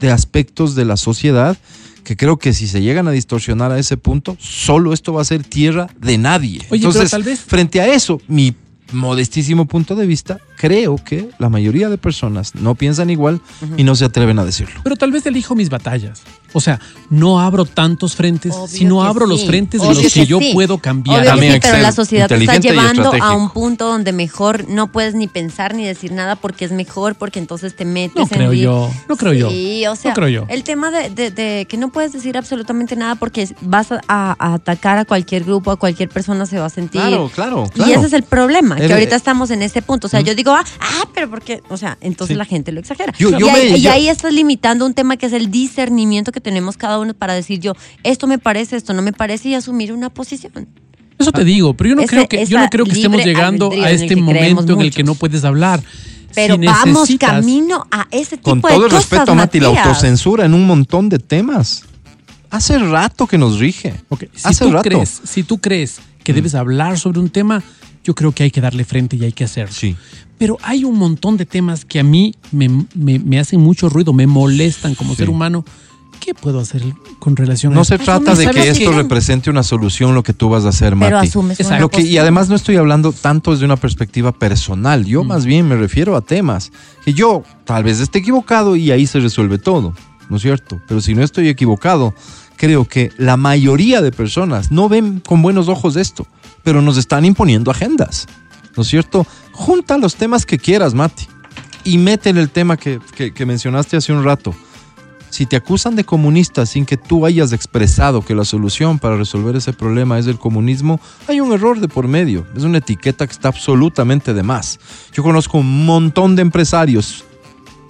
de aspectos de la sociedad, que creo que si se llegan a distorsionar a ese punto, solo esto va a ser tierra de nadie. Oye, entonces, tal vez... frente a eso, mi modestísimo punto de vista, creo que la mayoría de personas no piensan igual uh-huh. y no se atreven a decirlo. Pero tal vez elijo mis batallas. O sea, no abro tantos frentes, obvio, sino abro sí. los frentes obvio de los que, que yo sí. puedo cambiar. Obvio también, sí, pero la sociedad te está llevando a un punto donde mejor no puedes ni pensar ni decir nada porque es mejor, porque entonces te metes no en... Creo yo, no creo sí, yo, sí, o sea, no creo yo. El tema de, de, de que no puedes decir absolutamente nada porque vas a, a, a atacar a cualquier grupo, a cualquier persona se va a sentir. Claro, claro, claro. Y ese es el problema, el, que ahorita estamos en este punto. O sea, ¿Mm? yo digo, ah, ah, pero porque... O sea, entonces sí. la gente lo exagera. Yo, yo y, ahí, me, y yo... ahí estás limitando un tema que es el discernimiento que tenemos cada uno para decir yo, esto me parece, esto no me parece y asumir una posición. Eso te digo, pero yo no Ese, creo que yo no creo que estemos llegando a este momento en muchos. el que no puedes hablar. Pero si vamos camino a ese tipo de cosas. Con todo el respeto a Mati, la autocensura en un montón de temas. Hace rato que nos rige. Okay. Si Hace tú rato. Crees, si tú crees que mm. debes hablar sobre un tema, yo creo que hay que darle frente y hay que hacerlo. Sí. Pero hay un montón de temas que a mí me, me, me hacen mucho ruido, me molestan como sí. ser humano. ¿Qué puedo hacer con relación no a eso? No se trata de que esto represente una solución lo que tú vas a hacer, Mati. Pero asumes una lo que, y además no estoy hablando tanto desde una perspectiva personal. Yo mm. más bien me refiero a temas que yo tal vez esté equivocado y ahí se resuelve todo, ¿no es cierto? Pero si no estoy equivocado, creo que la mayoría de personas no ven con buenos ojos esto, pero nos están imponiendo agendas, ¿no es cierto? Junta los temas que quieras, Mati, y mete en el tema que, que, que mencionaste hace un rato. Si te acusan de comunista sin que tú hayas expresado que la solución para resolver ese problema es el comunismo, hay un error de por medio. Es una etiqueta que está absolutamente de más. Yo conozco un montón de empresarios,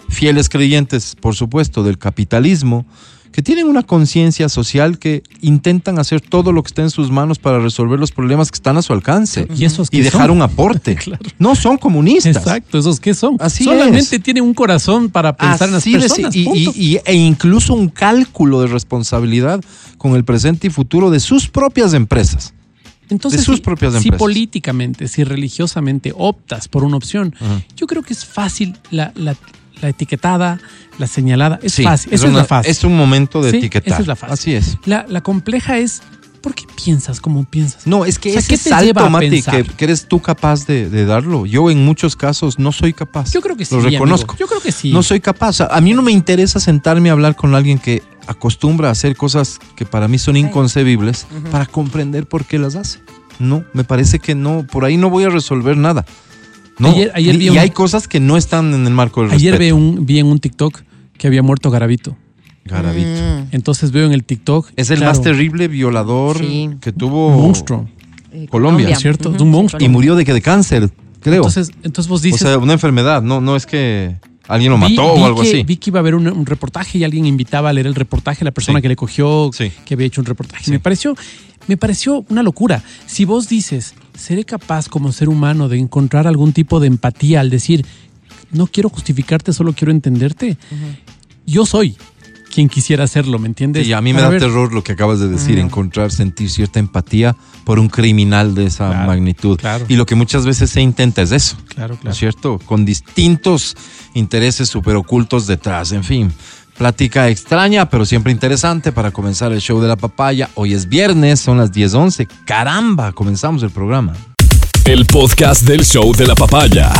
fieles creyentes, por supuesto, del capitalismo, que tienen una conciencia social que intentan hacer todo lo que está en sus manos para resolver los problemas que están a su alcance y, esos y dejar son? un aporte. Claro. No son comunistas. Exacto, ¿esos qué son? Así Solamente es. tienen un corazón para pensar Así en las personas. Es, y, y, y, e incluso un cálculo de responsabilidad con el presente y futuro de sus propias empresas. Entonces, de sus si, propias empresas. si políticamente, si religiosamente optas por una opción, uh-huh. yo creo que es fácil la... la La etiquetada, la señalada, es sí, fácil. Esa es la fácil. Es un momento de sí, etiquetar. Esa es la fácil. Así es. La, la compleja es, ¿por qué piensas como piensas? No, es que o sea, ese ¿qué te salto, lleva a Mati, que, que eres tú capaz de, de darlo. Yo en muchos casos no soy capaz. Yo creo que sí, Lo reconozco. Amigo. Yo creo que sí. No soy capaz. A mí no me interesa sentarme a hablar con alguien que acostumbra a hacer cosas que para mí son inconcebibles uh-huh. para comprender por qué las hace. No, me parece que no, por ahí no voy a resolver nada. No, ayer, ayer y, un, y hay cosas que no están en el marco del ayer respeto. Ayer vi, un, vi en un TikTok que había muerto Garavito. Garavito. Mm. Entonces veo en el TikTok... Es el claro, más terrible violador sí. que tuvo... Monstruo. Colombia, Colombia. ¿Cierto? Uh-huh. Un monstruo. Y murió de, de cáncer, creo. Entonces, entonces vos dices... O sea, una enfermedad. No, no es que alguien lo mató vi, o algo que, así. Vi que iba a haber un, un reportaje y alguien invitaba a leer el reportaje, la persona sí. que le cogió, sí. que había hecho un reportaje. Sí. Me pareció... Me pareció una locura. Si vos dices, ¿seré capaz como ser humano de encontrar algún tipo de empatía al decir, no quiero justificarte, solo quiero entenderte? Uh-huh. Yo soy quien quisiera hacerlo, ¿me entiendes? Y sí, a mí me a da ver. terror lo que acabas de decir, uh-huh. encontrar, sentir cierta empatía por un criminal de esa claro, magnitud. Claro. Y lo que muchas veces se intenta es eso, claro, claro. ¿no es cierto? Con distintos intereses superocultos detrás, en fin. Plática extraña, pero siempre interesante para comenzar el show de la papaya. Hoy es viernes, son las diez once. ¡Caramba! Comenzamos el programa. El podcast del show de la papaya.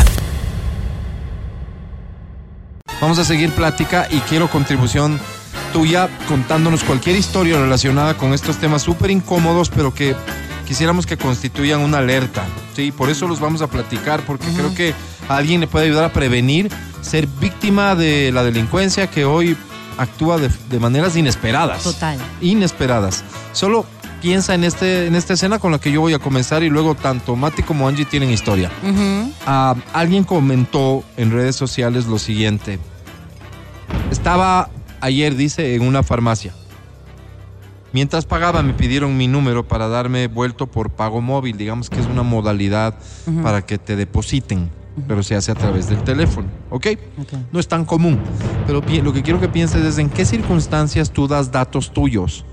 Vamos a seguir plática y quiero contribución tuya contándonos cualquier historia relacionada con estos temas súper incómodos, pero que quisiéramos que constituyan una alerta. Sí, por eso los vamos a platicar, porque uh-huh. creo que a alguien le puede ayudar a prevenir ser víctima de la delincuencia que hoy actúa de, de maneras inesperadas. Total. Inesperadas. Solo piensa en, este, en esta escena con la que yo voy a comenzar, y luego tanto Mati como Angie tienen historia. Uh-huh. Ah, alguien comentó en redes sociales lo siguiente. Estaba ayer, dice, en una farmacia. Mientras pagaba me pidieron mi número para darme vuelto por pago móvil. Digamos que es una modalidad uh-huh. para que te depositen, uh-huh. pero se hace a través del teléfono. ¿Okay? ¿Ok? No es tan común. Pero lo que quiero que pienses es en qué circunstancias tú das datos tuyos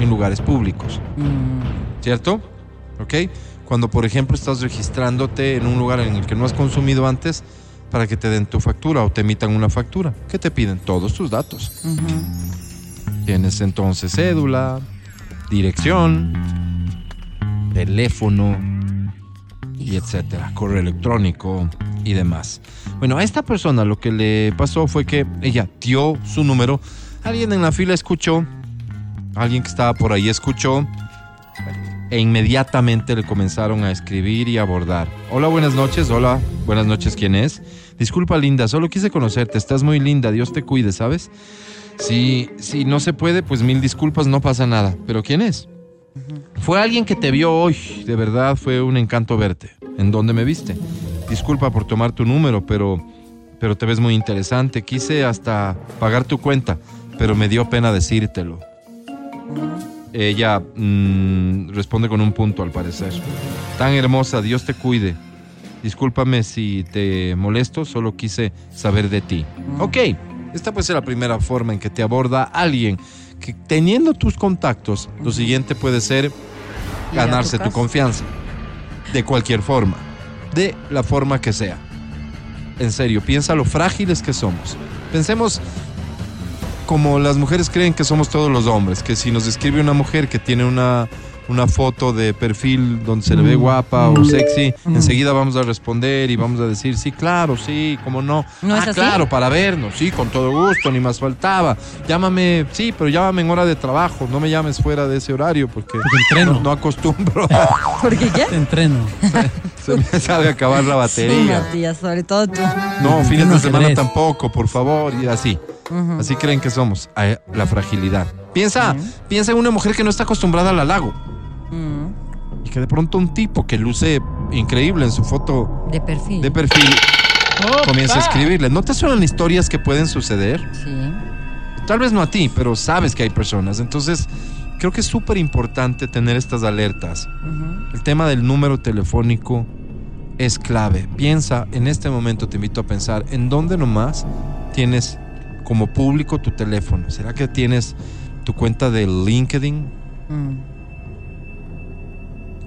en lugares públicos. Uh-huh. ¿Cierto? ¿Ok? Cuando, por ejemplo, estás registrándote en un lugar en el que no has consumido antes para que te den tu factura o te emitan una factura. ¿Qué te piden? Todos tus datos. Uh-huh. Tienes entonces cédula, dirección, teléfono y etcétera, correo electrónico y demás. Bueno, a esta persona lo que le pasó fue que ella dio su número, alguien en la fila escuchó, alguien que estaba por ahí escuchó e inmediatamente le comenzaron a escribir y abordar. Hola, buenas noches, hola, buenas noches, ¿quién es? Disculpa, linda, solo quise conocerte, estás muy linda, Dios te cuide, ¿sabes? Si, si no se puede, pues mil disculpas, no pasa nada. ¿Pero quién es? Uh-huh. Fue alguien que te vio hoy. De verdad, fue un encanto verte. ¿En dónde me viste? Disculpa por tomar tu número, pero, pero te ves muy interesante. Quise hasta pagar tu cuenta, pero me dio pena decírtelo. Uh-huh. Ella mmm, responde con un punto, al parecer. Tan hermosa, Dios te cuide. Discúlpame si te molesto, solo quise saber de ti. Uh-huh. Ok. Esta puede ser la primera forma en que te aborda alguien que, teniendo tus contactos, uh-huh. lo siguiente puede ser ganarse tu, tu confianza. De cualquier forma. De la forma que sea. En serio, piensa lo frágiles que somos. Pensemos como las mujeres creen que somos todos los hombres. Que si nos escribe una mujer que tiene una, una foto de perfil donde se le ve guapa mm. o sexy, mm. enseguida vamos a responder y vamos a decir, sí, claro, sí, cómo no. ¿No ah, claro, para vernos, sí, con todo gusto, ni más faltaba. Llámame, sí, pero llámame en hora de trabajo, no me llames fuera de ese horario porque, porque entreno. No, no acostumbro. A, ¿Porque qué? Entreno. Se, se me sabe acabar la batería. Sí, Matías, sobre todo tú. No, fines no de semana eres. Tampoco, por favor, y así. Uh-huh. Así creen que somos, la fragilidad. Piensa, uh-huh. piensa en una mujer que no está acostumbrada al halago. Uh-huh. Y que de pronto un tipo que luce increíble en su foto de perfil, de perfil oh, comienza pa. a escribirle. ¿No te suenan historias que pueden suceder? Sí. Tal vez no a ti, pero sabes que hay personas. Entonces, creo que es súper importante tener estas alertas. Uh-huh. El tema del número telefónico es clave. Piensa, en este momento te invito a pensar en dónde nomás tienes como público tu teléfono. ¿Será que tienes tu cuenta de LinkedIn? Mm.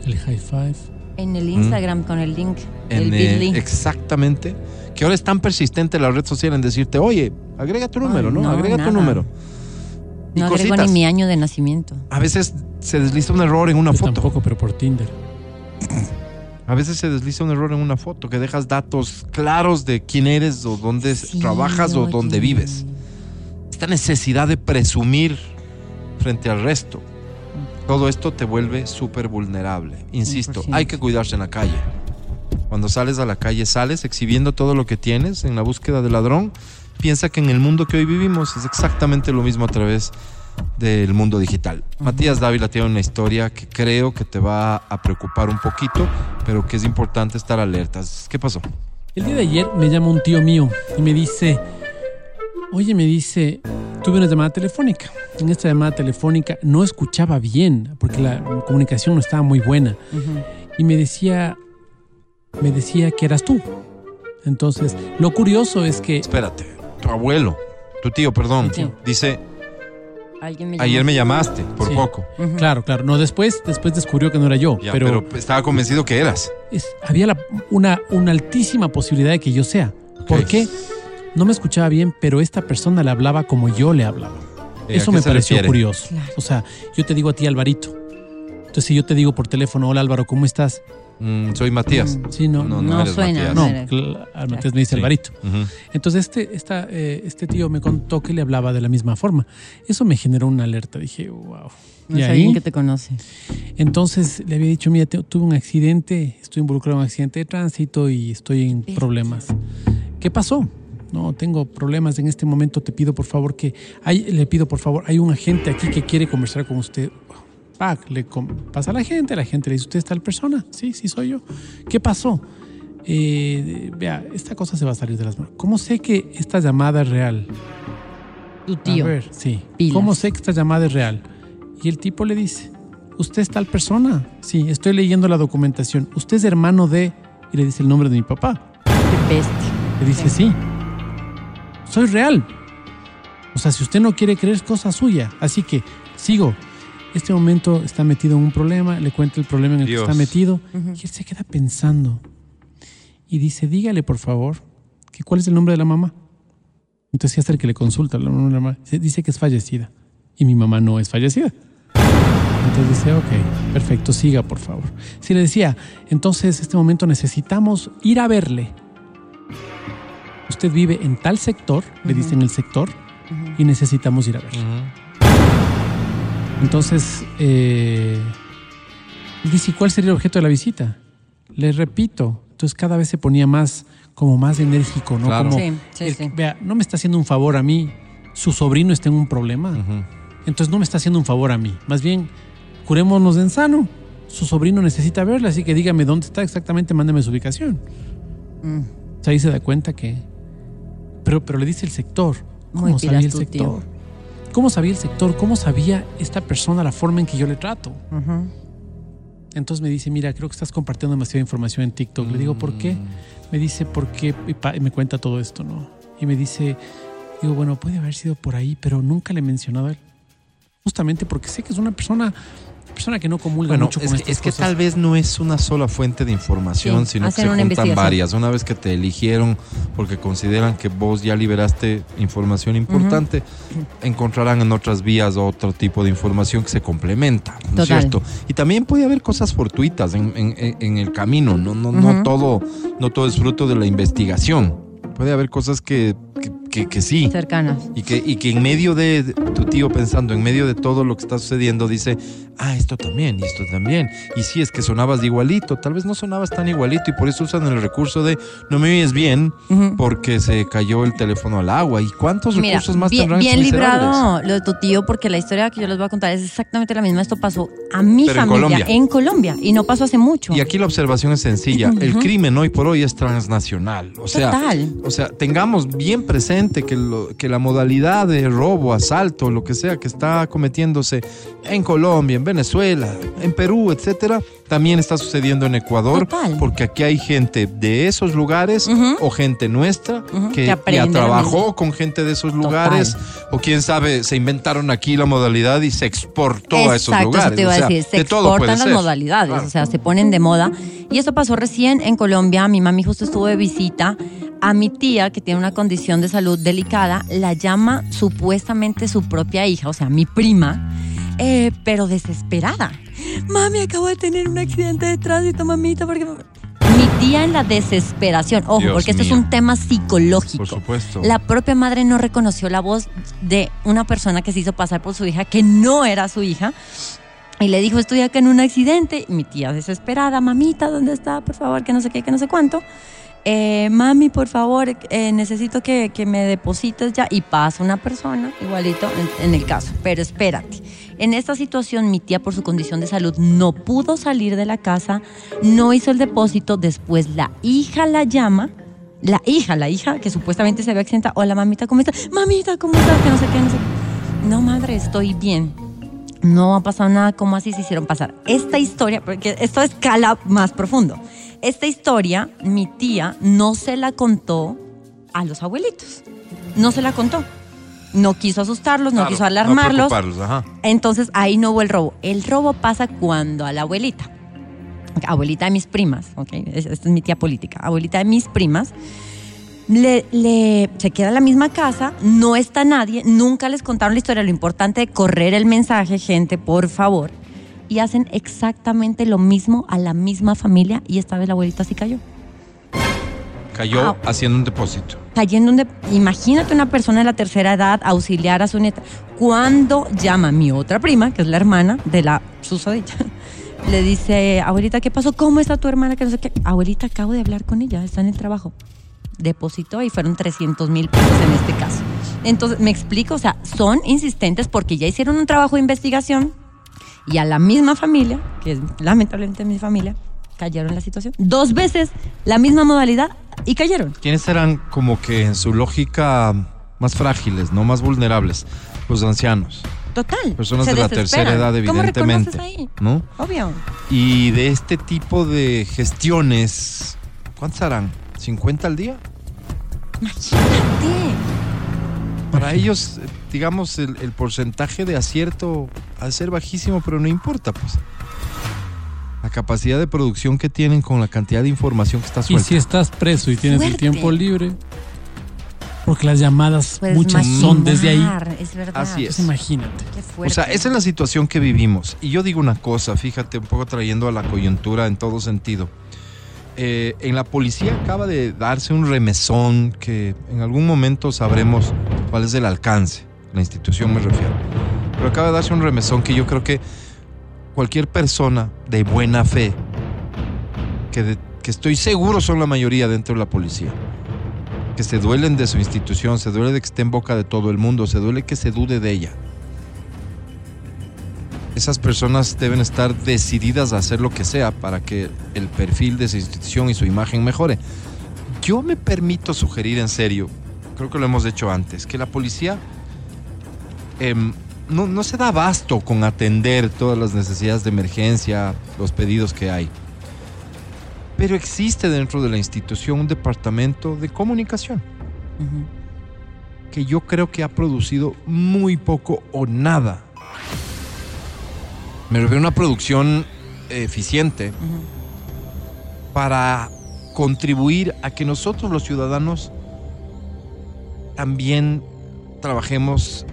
El High Five. En el Instagram mm. con el link. En el eh, link. Exactamente. Que ahora es tan persistente la red social en decirte, oye, agrega tu número, Ay, ¿no? ¿no? Agrega nada. tu número. Y no cositas. Agrego ni mi año de nacimiento. A veces se desliza un error en una Yo foto. Tampoco, pero por Tinder. A veces se desliza un error en una foto, que dejas datos claros de quién eres o dónde sí, trabajas oye. o dónde vives. Esta necesidad de presumir frente al resto. Todo esto te vuelve súper vulnerable. Insisto, cien por ciento. Hay que cuidarse en la calle. Cuando sales a la calle, sales exhibiendo todo lo que tienes en la búsqueda del ladrón. Piensa que en el mundo que hoy vivimos es exactamente lo mismo a través del mundo digital. Uh-huh. Matías Dávila tiene una historia que creo que te va a preocupar un poquito, pero que es importante estar alertas. ¿Qué pasó? El día de ayer me llama un tío mío y me dice, oye, me dice, tuve una llamada telefónica. En esta llamada telefónica no escuchaba bien porque la comunicación no estaba muy buena. Uh-huh. Y me decía, me decía que eras tú. Entonces, lo curioso es que... Espérate, tu abuelo, tu tío, perdón, tío. dice... Me Ayer me llamaste, por sí. poco. Uh-huh. Claro, claro. No, después, después descubrió que no era yo. Ya, pero, pero estaba convencido que eras. Es, había la, una, una altísima posibilidad de que yo sea. Okay. ¿Por qué? No me escuchaba bien, pero esta persona le hablaba como yo le hablaba. Eh, Eso me pareció refiere? curioso. Claro. O sea, yo te digo a ti, Alvarito. Entonces, si yo te digo por teléfono, hola Álvaro, ¿cómo estás? Mm, soy Matías. Mm, sí, no, no, no, no eres suena. Matías. No, Matías claro. me dice sí. Alvarito. Uh-huh. Entonces este, esta, eh, este tío me contó que le hablaba de la misma forma. Eso me generó una alerta. Dije, wow. No es alguien que te conoce. Entonces le había dicho, mira, te, tuve un accidente, estoy involucrado en un accidente de tránsito y estoy en problemas. ¿Qué pasó? No, tengo problemas en este momento. Te pido por favor que hay, le pido por favor, hay un agente aquí que quiere conversar con usted. pack, le pasa a la gente, la gente le dice, ¿usted es tal persona? Sí, sí soy yo. ¿Qué pasó? Eh, vea, esta cosa se va a salir de las manos. ¿Cómo sé que esta llamada es real? Tu tío. A ver, sí. Pilas. ¿Cómo sé que esta llamada es real? Y el tipo le dice, ¿usted es tal persona? Sí, estoy leyendo la documentación. ¿Usted es hermano de...? Y le dice el nombre de mi papá. Qué bestia. Le dice, sí, sí, soy real. O sea, si usted no quiere creer, es cosa suya. Así que, sigo. Este momento está metido en un problema, le cuenta el problema en el Dios. que está metido. Uh-huh. Y él se queda pensando. Y dice, dígale, por favor, que cuál es el nombre de la mamá. Entonces, ya está el que le consulta. La mamá dice que es fallecida. Y mi mamá no es fallecida. Entonces dice, ok, perfecto, siga, por favor. Si le decía, entonces, este momento necesitamos ir a verle. Usted vive en tal sector, uh-huh. le dicen el sector, uh-huh. y necesitamos ir a verle. Uh-huh. Entonces, eh, dice, ¿cuál sería el objeto de la visita? Le repito. Entonces cada vez se ponía más, como más enérgico, ¿no? Claro. Como, sí, sí, el, sí. Vea, no me está haciendo un favor a mí. Su sobrino está en un problema. Uh-huh. Entonces no me está haciendo un favor a mí. Más bien, curémonos de en sano. Su sobrino necesita verla, así que dígame dónde está exactamente, mándeme su ubicación. Mm. O sea, ahí se da cuenta que... Pero, pero le dice el sector. ¿Cómo Muy sabía el sector? Tío. ¿Cómo sabía el sector? ¿Cómo sabía esta persona la forma en que yo le trato? Uh-huh. Entonces me dice, mira, creo que estás compartiendo demasiada información en TikTok. Le digo, ¿por qué? Me dice, ¿por qué? Y, pa, y me cuenta todo esto, ¿no? Y me dice, digo, bueno, puede haber sido por ahí, pero nunca le he mencionado a él. Justamente porque sé que es una persona, persona que no comulga bueno, mucho con estas cosas. Es que tal vez no es una sola fuente de información, sí, sino que se juntan varias. Una vez que te eligieron porque consideran que vos ya liberaste información importante, uh-huh. encontrarán en otras vías otro tipo de información que se complementa, ¿no es cierto? Y también puede haber cosas fortuitas en, en, en el camino, no, no, uh-huh. no, todo, no todo es fruto de la investigación. Puede haber cosas que, que, que, que sí. Cercanas. Y que, y que en medio de, de tu tío pensando, en medio de todo lo que está sucediendo, dice, ah, esto también, y esto también. Y sí, es que sonabas de igualito. Tal vez no sonabas tan igualito y por eso usan el recurso de no me oyes bien uh-huh. porque se cayó el teléfono al agua. ¿Y cuántos Mira, recursos más bien, tendrán bien librado lo de tu tío? Porque la historia que yo les voy a contar es exactamente la misma. Esto pasó a mi Pero familia en Colombia. en Colombia y no pasó hace mucho. Y aquí la observación es sencilla. Uh-huh. El crimen hoy por hoy es transnacional. O sea, Total. O sea, tengamos bien presente que, lo, que la modalidad de robo, asalto, lo que sea que está cometiéndose en Colombia, en Venezuela, en Perú, etcétera, también está sucediendo en Ecuador. Total. Porque aquí hay gente de esos lugares uh-huh. o gente nuestra uh-huh. que, que ya trabajó con gente de esos lugares Total. o quién sabe, se inventaron aquí la modalidad y se exportó Exacto, a esos lugares. Eso te iba o sea, a decir, se de exportan las modalidades, claro. o sea, se ponen de moda. Y eso pasó recién en Colombia. Mi mami justo estuvo de visita. A mi tía, que tiene una condición de salud delicada, la llama supuestamente su propia hija, o sea, mi prima, eh, pero desesperada. Mami, acabo de tener un accidente de tránsito, mamita, porque... Mi tía en la desesperación, ojo, Dios porque esto mío. es un tema psicológico. Por supuesto. La propia madre no reconoció la voz de una persona que se hizo pasar por su hija, que no era su hija, y le dijo, estoy acá en un accidente. Y mi tía desesperada, mamita, ¿dónde está? Por favor, que no sé qué, que no sé cuánto. Eh, mami, por favor, eh, necesito que, que me deposites ya. Y pasa una persona, igualito en, en el caso. Pero espérate, en esta situación mi tía por su condición de salud no pudo salir de la casa, no hizo el depósito. Después la hija la llama, la hija, la hija que supuestamente se había accidentado. Hola, mamita, ¿cómo estás? Mamita, ¿cómo estás? Que no sé qué, no sé qué. No, madre, estoy bien. No ha pasado nada, ¿cómo así se hicieron pasar? Esta historia, porque esto escala más profundo. Esta historia, mi tía no se la contó a los abuelitos. No se la contó. No quiso asustarlos, claro, no quiso alarmarlos. No preocuparlos, ajá. Entonces ahí no hubo el robo. El robo pasa cuando a la abuelita, abuelita de mis primas, ok, esta es mi tía política, abuelita de mis primas, Le, le, se queda en la misma casa, no está nadie, nunca les contaron la historia, lo importante de correr el mensaje, gente, por favor, y hacen exactamente lo mismo a la misma familia y esta vez la abuelita sí cayó. Cayó ah, haciendo un depósito. Cayendo un depósito. Imagínate una persona de la tercera edad auxiliar a su nieta. Cuando llama a mi otra prima, que es la hermana de la susodicha, le dice, abuelita, ¿qué pasó? ¿Cómo está tu hermana? Que no sé qué. Abuelita, acabo de hablar con ella, está en el trabajo. Depositó y fueron trescientos mil pesos en este caso. Entonces, me explico, o sea, son insistentes porque ya hicieron un trabajo de investigación y a la misma familia, que es lamentablemente mi familia, cayeron en la situación. Dos veces la misma modalidad y cayeron. ¿Quiénes eran como que en su lógica más frágiles, no más vulnerables? Los ancianos. Total. Personas de la tercera edad, evidentemente. ¿Cómo reconoces ahí? ¿No? Obvio. Y de este tipo de gestiones, ¿cuántas harán? ¿cincuenta al día? Imagínate. Para ellos, digamos, el, el porcentaje de acierto ha de ser bajísimo, pero no importa, pues. La capacidad de producción que tienen con la cantidad de información que está suelta. Y si estás preso y tienes el tiempo libre, porque las llamadas puedes muchas imaginar, son desde ahí. Es verdad. Así es. Pues imagínate. Qué fuerte. O sea, esa es la situación que vivimos. Y yo digo una cosa, fíjate, un poco trayendo a la coyuntura en todo sentido. Eh, en la policía acaba de darse un remesón que en algún momento sabremos cuál es el alcance. La institución me refiero. Pero acaba de darse un remesón que yo creo que cualquier persona de buena fe, que, de, que estoy seguro son la mayoría dentro de la policía, que se duelen de su institución, se duele de que esté en boca de todo el mundo, se duele que se dude de ella. Esas personas deben estar decididas a hacer lo que sea para que el perfil de su institución y su imagen mejore. Yo me permito sugerir en serio, creo que lo hemos hecho antes, que la policía... Eh, No, no se da abasto con atender todas las necesidades de emergencia, los pedidos que hay. Pero existe dentro de la institución un departamento de comunicación, uh-huh, que yo creo que ha producido muy poco o nada. Me refiero a una producción eficiente, uh-huh, para contribuir a que nosotros los ciudadanos también trabajemos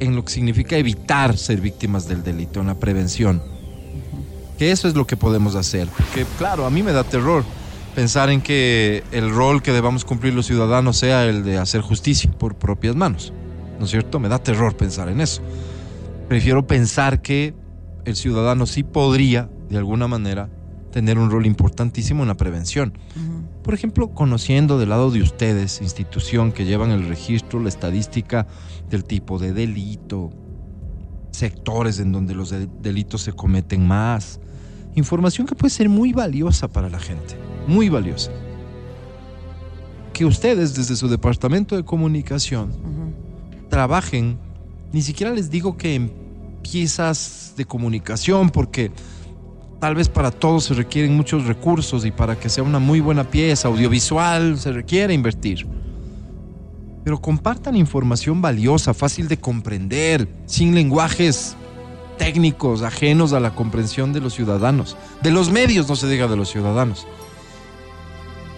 en lo que significa evitar ser víctimas del delito, en la prevención. Que eso es lo que podemos hacer. Porque, claro, a mí me da terror pensar en que el rol que debamos cumplir los ciudadanos sea el de hacer justicia por propias manos. ¿No es cierto? Me da terror pensar en eso. Prefiero pensar que el ciudadano sí podría, de alguna manera, tener un rol importantísimo en la prevención. Uh-huh. Por ejemplo, conociendo del lado de ustedes, institución que llevan el registro, la estadística del tipo de delito, sectores en donde los de- delitos se cometen más, información que puede ser muy valiosa para la gente, muy valiosa. Que ustedes desde su departamento de comunicación, uh-huh, trabajen, ni siquiera les digo que en piezas de comunicación, porque... Tal vez para todo se requieren muchos recursos y para que sea una muy buena pieza audiovisual se requiere invertir. Pero compartan información valiosa, fácil de comprender, sin lenguajes técnicos ajenos a la comprensión de los ciudadanos. De los medios, no se diga de los ciudadanos.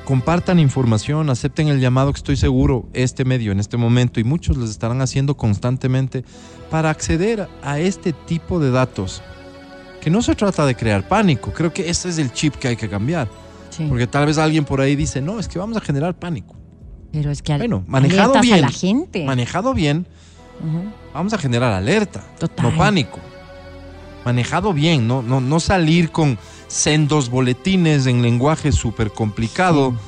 Compartan información, acepten el llamado que estoy seguro este medio en este momento y muchos les estarán haciendo constantemente para acceder a este tipo de datos. Que no se trata de crear pánico, creo que ese es el chip que hay que cambiar, sí. Porque tal vez alguien por ahí dice, no, es que vamos a generar pánico. Pero es que al, bueno, manejado bien, a la gente. manejado bien, uh-huh, vamos a generar alerta, total, no pánico. Manejado bien, no, no, no salir con sendos boletines en lenguaje súper complicado, sí,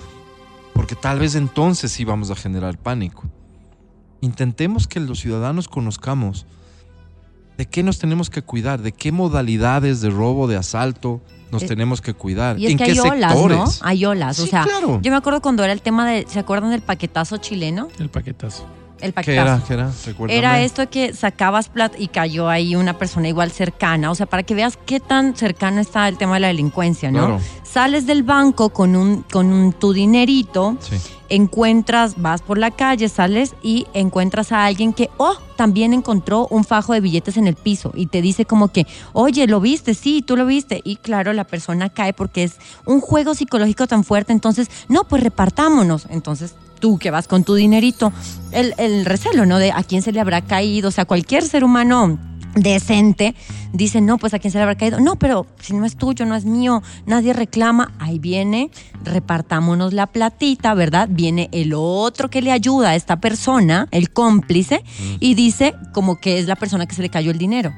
porque tal vez entonces sí vamos a generar pánico. Intentemos que los ciudadanos conozcamos ¿de qué nos tenemos que cuidar? ¿De qué modalidades de robo, de asalto nos eh, tenemos que cuidar? Y es ¿En que hay qué olas, sectores? ¿No? Hay olas. Sí, o sea, claro. Yo me acuerdo cuando era el tema de... ¿Se acuerdan del paquetazo chileno? El paquetazo. El paquetazo. ¿Qué era? ¿Qué era? Era esto que sacabas plata y cayó ahí una persona igual cercana. O sea, para que veas qué tan cercano está el tema de la delincuencia, ¿no? Claro. Sales del banco con, un, con un, tu dinerito... Sí. Encuentras, vas por la calle, sales y encuentras a alguien que, oh, también encontró un fajo de billetes en el piso y te dice como que, oye, ¿lo viste? Sí, tú lo viste. Y claro, la persona cae porque es un juego psicológico tan fuerte. Entonces, no, pues repartámonos. Entonces, tú que vas con tu dinerito, el, el recelo, ¿no? De a quién se le habrá caído. O sea, cualquier ser humano decente dice, no, pues a quién se le habrá caído. No, pero si no es tuyo, no es mío, nadie reclama. Ahí viene, repartámonos la platita, ¿verdad? Viene el otro que le ayuda a esta persona, el cómplice, mm. y dice como que es la persona que se le cayó el dinero.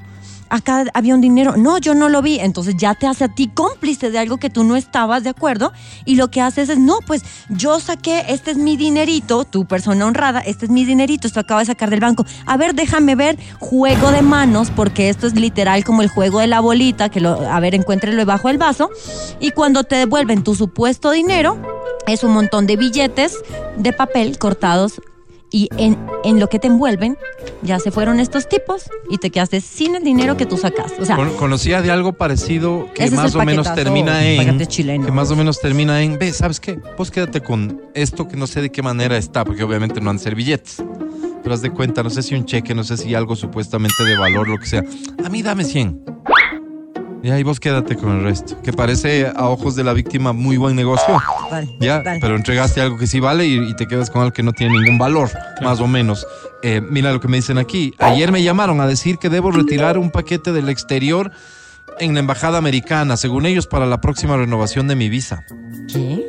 Acá había un dinero, no, yo no lo vi. Entonces ya te hace a ti cómplice de algo que tú no estabas de acuerdo y lo que haces es, no, pues yo saqué, este es mi dinerito, tu persona honrada, este es mi dinerito, esto acabo de sacar del banco, a ver, déjame ver, juego de manos, porque esto es literal tal como el juego de la bolita, que lo, a ver, encuéntrelo debajo del vaso, y cuando te devuelven tu supuesto dinero, es un montón de billetes de papel cortados, y en, en lo que te envuelven, ya se fueron estos tipos y te quedaste sin el dinero que tú sacaste. O sea, Con, conocía de algo parecido que más o menos termina en que más o menos termina en, ve, ¿sabes qué? Pues quédate con esto que no sé de qué manera está, porque obviamente no han de ser billetes. Pero haz de cuenta, no sé si un cheque, no sé si algo supuestamente de valor, lo que sea. A mí dame cien. Ya, y vos quédate con el resto. Que parece a ojos de la víctima muy buen negocio. Vale, ya, vale. Pero entregaste algo que sí vale y, y te quedas con algo que no tiene ningún valor, claro. Más o menos. Eh, mira lo que me dicen aquí. Ayer me llamaron a decir que debo retirar un paquete del exterior en la embajada americana, según ellos, para la próxima renovación de mi visa. ¿Qué?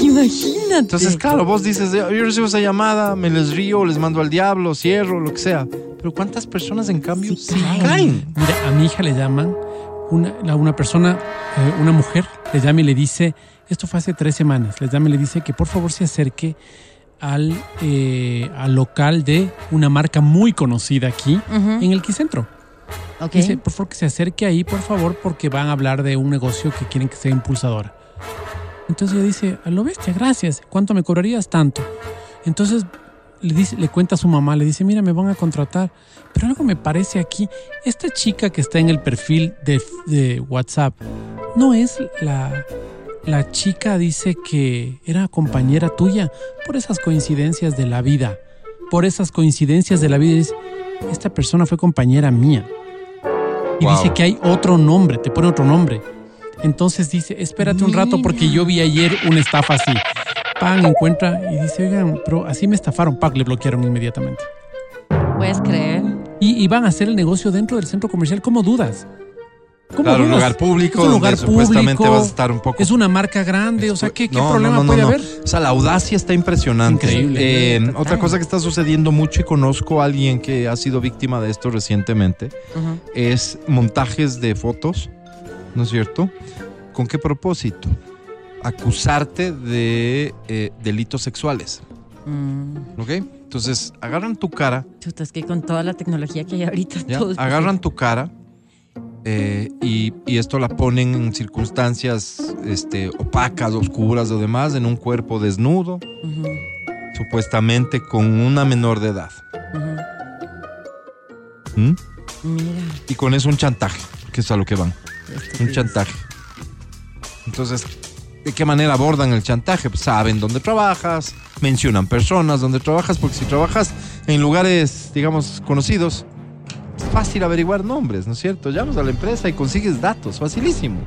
Imagínate. Entonces, claro, vos dices, yo recibo esa llamada, me les río, les mando al diablo, cierro, lo que sea. Pero ¿cuántas personas, en cambio, sí, sí caen? caen? Mira, a mi hija le llaman, una, una persona, eh, una mujer, le llama y le dice, esto fue hace tres semanas, le llama y le dice que por favor se acerque al, eh, al local de una marca muy conocida aquí, uh-huh. en el Quicentro. Okay. Dice, por favor, que se acerque ahí, por favor, porque van a hablar de un negocio que quieren que sea impulsadora. Entonces ella dice, a lo bestia, gracias, ¿cuánto me cobrarías? Tanto. Entonces le, dice, le cuenta a su mamá, le dice, mira, me van a contratar. Pero algo me parece aquí, esta chica que está en el perfil de, de WhatsApp, no es la, la chica, dice, que era compañera tuya. Por esas coincidencias de la vida, por esas coincidencias de la vida, dice, esta persona fue compañera mía. Y wow. Dice que hay otro nombre, te pone otro nombre. Entonces dice, espérate un rato porque yo vi ayer una estafa así. Pan, encuentra y dice, oigan, pero así me estafaron. Pac, le bloquearon inmediatamente. ¿Puedes creer? Y, y van a hacer el negocio dentro del centro comercial. ¿Cómo dudas? ¿Cómo claro, dudas? Un lugar público, es un lugar donde público, supuestamente vas a estar un poco... Es una marca grande, o sea, ¿qué, qué no, problema no, no, puede no, no. haber? O sea, la audacia está impresionante. Increíble. Eh, eh, otra cosa que está sucediendo mucho, y conozco a alguien que ha sido víctima de esto recientemente, uh-huh. es montajes de fotos. ¿No es cierto? ¿Con qué propósito? Acusarte de eh, delitos sexuales. Mm. ¿Ok? Entonces, agarran tu cara. Chuta, es que con toda la tecnología que hay ahorita, ¿ya? Todos agarran tu cara eh, y, y esto la ponen en circunstancias este, opacas, oscuras o demás, en un cuerpo desnudo, uh-huh. supuestamente con una menor de edad. Uh-huh. ¿Mm? Mira. Y con eso un chantaje, que es a lo que van. Un chantaje. Entonces, ¿de qué manera abordan el chantaje? Pues saben dónde trabajas, mencionan personas donde trabajas, porque si trabajas en lugares, digamos, conocidos, es fácil averiguar nombres, ¿no es cierto? Llamas a la empresa y consigues datos, facilísimo.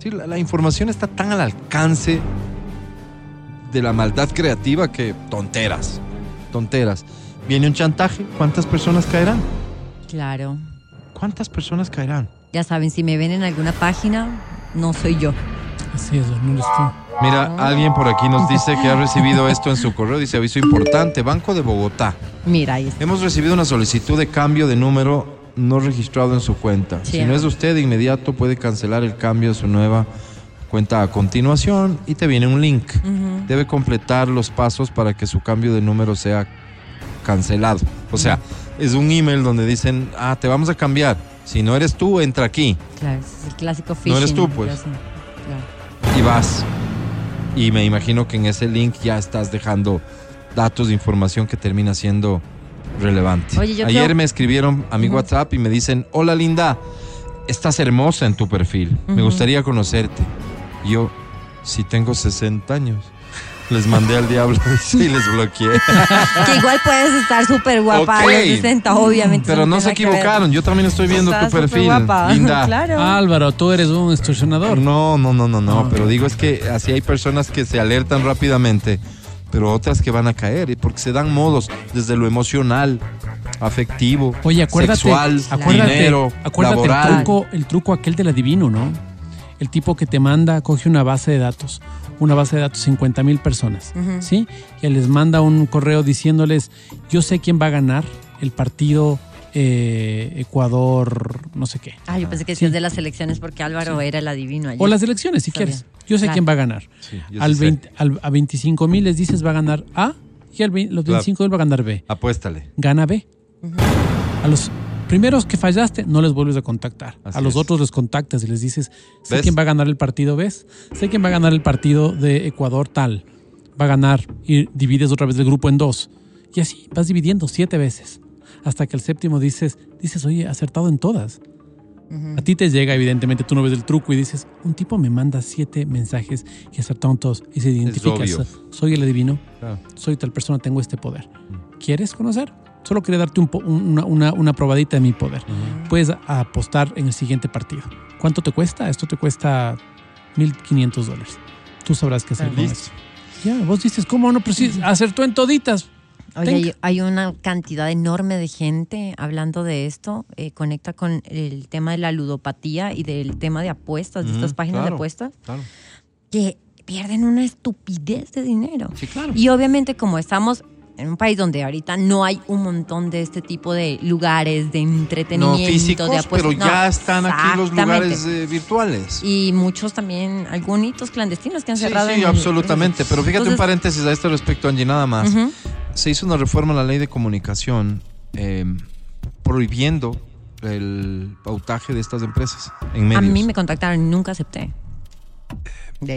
Sí, la, la información está tan al alcance de la maldad creativa que tonteras, tonteras. Viene un chantaje, ¿cuántas personas caerán? Claro. ¿Cuántas personas caerán? Ya saben, si me ven en alguna página, no soy yo. Así es, no eres tú. Mira, no. Alguien por aquí nos dice que ha recibido esto en su correo. Dice, aviso importante, Banco de Bogotá. Mira, ahí está. Hemos recibido una solicitud de cambio de número no registrado en su cuenta. Sí. Si no es usted, de inmediato puede cancelar el cambio de su nueva cuenta a continuación y te viene un link. Uh-huh. Debe completar los pasos para que su cambio de número sea cancelado. O sea, uh-huh. es un email donde dicen, ah, te vamos a cambiar. Si no eres tú, entra aquí. Claro, es el clásico phishing. No eres tú, pues. Claro. Y vas. Y me imagino que en ese link ya estás dejando datos de información que termina siendo relevante. Oye, yo Ayer creo... me escribieron a mi uh-huh. WhatsApp y me dicen, hola linda, estás hermosa en tu perfil. Uh-huh. Me gustaría conocerte. Yo, si tengo sesenta años. Les mandé al diablo y les bloqueé. Que igual puedes estar súper guapa, okay. A los sesenta, obviamente. Pero no se equivocaron, yo también estoy viendo tu perfil, guapa. Linda. Claro. Álvaro, tú eres un extorsionador. No, no, no, no, no, pero digo es que así hay personas que se alertan rápidamente, pero otras que van a caer, porque se dan modos desde lo emocional, afectivo, Oye, acuérdate, sexual, acuérdate, dinero, acuérdate laboral. El truco, el truco aquel del adivino, ¿no? El tipo que te manda, coge una base de datos, una base de datos, cincuenta mil personas, uh-huh. ¿sí? Y les manda un correo diciéndoles, yo sé quién va a ganar el partido eh, Ecuador, no sé qué. Ah, yo pensé que sí. decías de las elecciones porque Álvaro sí. era el adivino ayer. O las elecciones, si Sabía. quieres. Yo sé claro. quién va a ganar. Sí, al veinte, al, a veinticinco mil les dices va a ganar A y al veinte, los veinticinco mil claro. va a ganar B. Apuéstale. Gana B. Uh-huh. A los... primeros que fallaste, no les vuelves a contactar. Así a los es. Otros les contactas y les dices, sé ¿ves? Quién va a ganar el partido, ¿ves? Sé quién va a ganar el partido de Ecuador tal. Va a ganar y divides otra vez el grupo en dos. Y así vas dividiendo siete veces. Hasta que el séptimo dices, dices, oye, acertado en todas. Uh-huh. A ti te llega, evidentemente, tú no ves el truco y dices, un tipo me manda siete mensajes y acertaron todos. Y se identifica. Soy el adivino, ah. soy tal persona, tengo este poder. Uh-huh. ¿Quieres conocer? Solo quería darte un po- una, una, una probadita de mi poder. Uh-huh. Puedes apostar en el siguiente partido. ¿Cuánto te cuesta? Esto te cuesta mil quinientos dólares. Tú sabrás qué hacer ah, con listo. Eso. Ya, vos dices, ¿cómo no? Pero sí, acertó en toditas. Oye, hay, hay una cantidad enorme de gente hablando de esto. Eh, conecta con el tema de la ludopatía y del tema de apuestas, mm, de estas páginas claro, de apuestas, claro. que pierden una estupidez de dinero. Sí, claro. Y obviamente como estamos en un país donde ahorita no hay un montón de este tipo de lugares de entretenimiento, no físicos, de apuestas. Pero no, ya están aquí los lugares eh, virtuales. Y muchos también, algunos clandestinos que han sí, cerrado. Sí, sí, absolutamente. El... Pero fíjate, entonces, un paréntesis a este respecto, Angie, nada más. Uh-huh. Se hizo una reforma a la ley de comunicación eh, prohibiendo el pautaje de estas empresas en medios. A mí me contactaron y nunca acepté.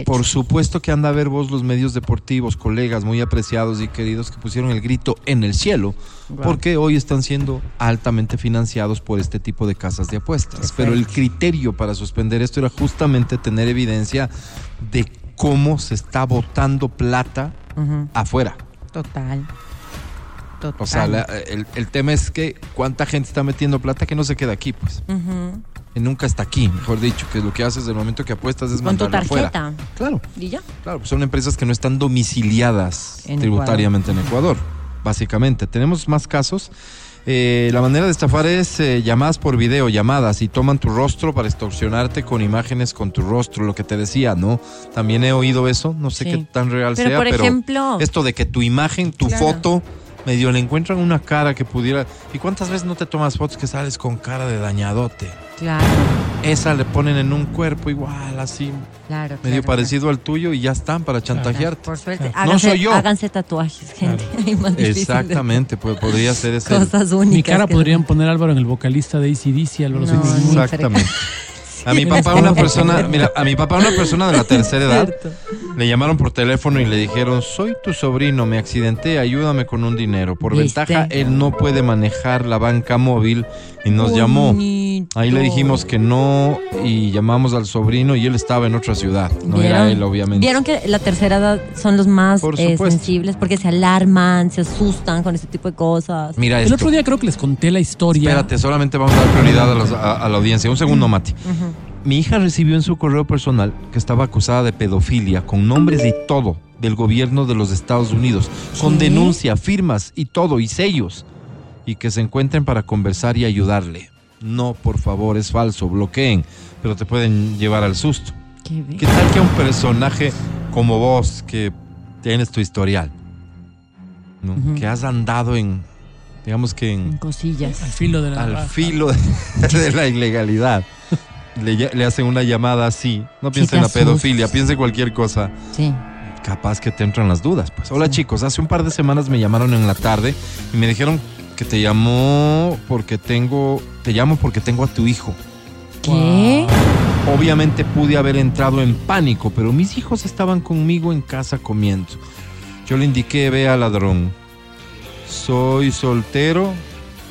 Por supuesto que anda a ver vos los medios deportivos, colegas muy apreciados y queridos que pusieron el grito en el cielo, wow. porque hoy están siendo altamente financiados por este tipo de casas de apuestas. Perfecto. Pero el criterio para suspender esto era justamente tener evidencia de cómo se está botando plata uh-huh. afuera. Total. Total. O sea, la, el, el tema es que cuánta gente está metiendo plata que no se queda aquí, pues. Uh-huh. Que nunca está aquí, mejor dicho, que lo que haces desde el momento que apuestas es mandarlo afuera. Con tu tarjeta. Claro. ¿Y ya? Claro, pues son empresas que no están domiciliadas en tributariamente Ecuador. en Ecuador, básicamente. Tenemos más casos. Eh, la manera de estafar es eh, llamadas por video, llamadas, y toman tu rostro para extorsionarte con imágenes con tu rostro, lo que te decía, ¿no? También he oído eso, no sé sí. qué tan real pero sea, por pero ejemplo, esto de que tu imagen, tu claro. foto, medio le encuentran una cara que pudiera... ¿Y cuántas veces no te tomas fotos que sales con cara de dañadote? Claro. Esa le ponen en un cuerpo igual, así, claro, medio claro, parecido claro. al tuyo y ya están para chantajearte. Por suerte, claro. háganse, no soy yo. Háganse tatuajes, gente. Claro. Más exactamente, pues, podría ser esa. Cosas únicas. Mi cara podrían no. poner Álvaro en el vocalista de A C D C, Álvaro. No, sí. Exactamente. A mi papá una persona, mira, a mi papá una persona de la tercera edad le llamaron por teléfono y le dijeron, soy tu sobrino, me accidenté, ayúdame con un dinero. Por ¿viste? Ventaja, él no puede manejar la banca móvil y nos bonito. Llamó. Ahí le dijimos que no y llamamos al sobrino y él estaba en otra ciudad. No ¿vieron? Era él, obviamente. Vieron que la tercera edad son los más por eh, sensibles porque se alarman, se asustan con este tipo de cosas. Mira el esto. Otro día creo que les conté la historia. Espérate, solamente vamos a dar prioridad a, los, a, a la audiencia. Un segundo, Mati. Uh-huh. Mi hija recibió en su correo personal que estaba acusada de pedofilia con nombres y todo del gobierno de los Estados Unidos, ¿sí? con denuncia, firmas y todo, y sellos, y que se encuentren para conversar y ayudarle. No, por favor, es falso, bloqueen, pero te pueden llevar al susto. ¿Qué, ¿Qué tal que un personaje como vos, que tienes tu historial, ¿no? uh-huh. que has andado en, digamos que en... en cosillas. Al filo de la, al la... filo de, de la ilegalidad. Le, le hacen una llamada así. No piensen en la pedofilia, piensen cualquier cosa. Sí. Capaz que te entran las dudas, pues. Hola sí. chicos, hace un par de semanas me llamaron en la tarde y me dijeron que te llamó porque tengo, te llamo porque tengo a tu hijo. ¿Qué? Obviamente pude haber entrado en pánico, pero mis hijos estaban conmigo en casa comiendo. Yo le indiqué, vea ladrón, soy soltero,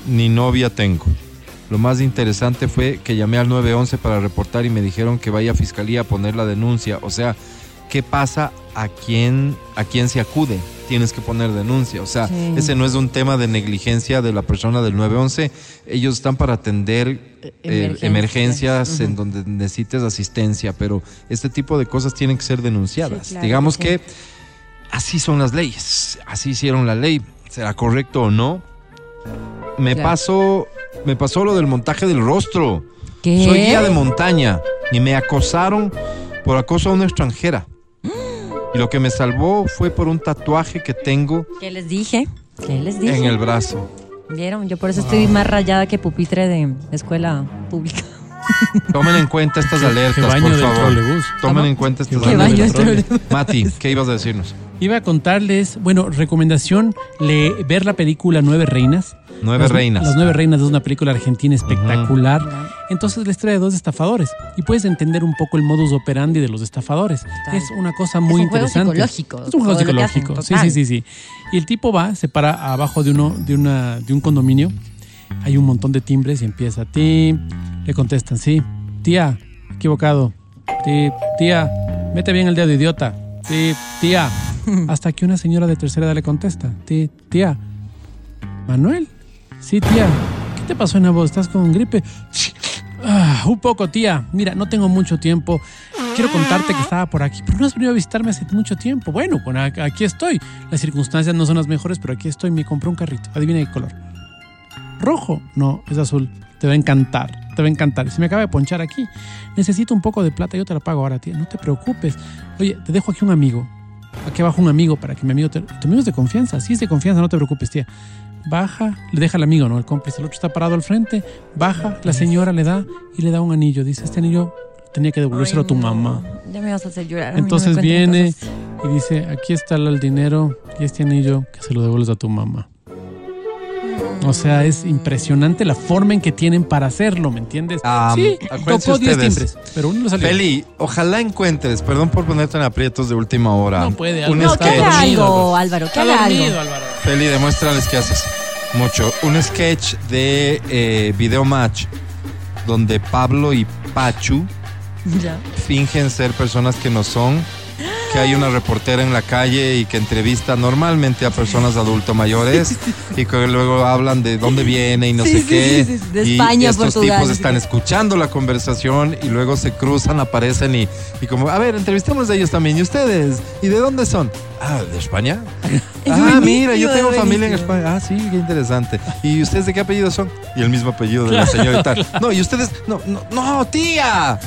ni novia tengo. Lo más interesante fue que llamé al nueve once para reportar y me dijeron que vaya a fiscalía a poner la denuncia. O sea, ¿qué pasa? ¿A quién, a quién se acude? Tienes que poner denuncia. O sea, sí. ese no es un tema de negligencia de la persona del nueve once. Ellos están para atender eh, emergencias, emergencias uh-huh. en donde necesites asistencia, pero este tipo de cosas tienen que ser denunciadas. Sí, claro, digamos sí. que así son las leyes, así hicieron la ley. ¿Será correcto o no? Me claro. paso... Me pasó lo del montaje del rostro. ¿Qué? Soy guía de montaña y me acosaron por acoso a una extranjera. Mm. Y lo que me salvó fue por un tatuaje que tengo. ¿Qué les dije? ¿Qué les dije? En el brazo. ¿Vieron? Yo por eso wow. estoy más rayada que pupitre de escuela pública. Tomen en cuenta estas alertas, por favor. Tomen en cuenta estas alertas. Mati, ¿qué ibas a decirnos? Iba a contarles, bueno, recomendación, le, ver la película Nueve Reinas. Nueve las, Reinas. Las Nueve Reinas es una película argentina espectacular. Uh-huh. Entonces les trae dos estafadores y puedes entender un poco el modus operandi de los estafadores. Total. Es una cosa muy interesante. Es un interesante. juego psicológico. Es un juego psicológico, hacen, sí, sí, sí, sí. Y el tipo va, se para abajo de, uno, de, una, de un condominio, hay un montón de timbres y empieza a ti, le contestan, sí, tía, equivocado, tía, tía, mete bien el dedo, idiota, tía, tía. Hasta que una señora de tercera edad le contesta, tía, tía, Manuel, sí, tía, ¿qué te pasó en la voz? ¿Estás con gripe? Ah, un poco, tía. Mira, no tengo mucho tiempo. Quiero contarte que estaba por aquí, pero no has venido a visitarme hace mucho tiempo. Bueno, bueno, aquí estoy. Las circunstancias no son las mejores, pero aquí estoy. Me compré un carrito. Adivina qué color. Rojo. No, es azul. Te va a encantar. Te va a encantar. Se me acaba de ponchar aquí. Necesito un poco de plata. Yo te la pago ahora, tía. No te preocupes. Oye, te dejo aquí un amigo. Aquí abajo un amigo para que mi amigo te... Tu amigo es de confianza. Sí, es de confianza. No te preocupes, tía. Baja, le deja al amigo, ¿no? El cómplice, el otro está parado al frente, baja, la señora le da y le da un anillo. Dice, este anillo tenía que devolvérselo a tu mamá. Ya me vas a hacer llorar. Entonces viene y dice, aquí está el dinero y este anillo que se lo devuelves a tu mamá. O sea, es impresionante la forma en que tienen para hacerlo, ¿me entiendes? Um, sí, tocó diez timbres, pero uno lo salió. Feli, ojalá encuentres, perdón por ponerte en aprietos de última hora. No puede, Álvaro. Un no, sketch. ¿Qué haga algo, Álvaro? ¿Qué haga algo? Álvaro. Feli, demuéstrales qué haces. Mucho. Un sketch de eh, Videomatch donde Pablo y Pachu ya. fingen ser personas que no son. Que hay una reportera en la calle y que entrevista normalmente a personas adulto mayores y que luego hablan de dónde viene y no sí, sé qué. Sí, sí, sí. De España, y estos Portugal, tipos están escuchando la conversación y luego se cruzan, aparecen y, y como, a ver, entrevistamos a ellos también. ¿Y ustedes? ¿Y de dónde son? Ah, ¿de España? Ah, mira, yo tengo familia en España. Ah, sí, qué interesante. ¿Y ustedes de qué apellido son? Y el mismo apellido de la señora y tal. No, ¿y ustedes? No, no, no, tía.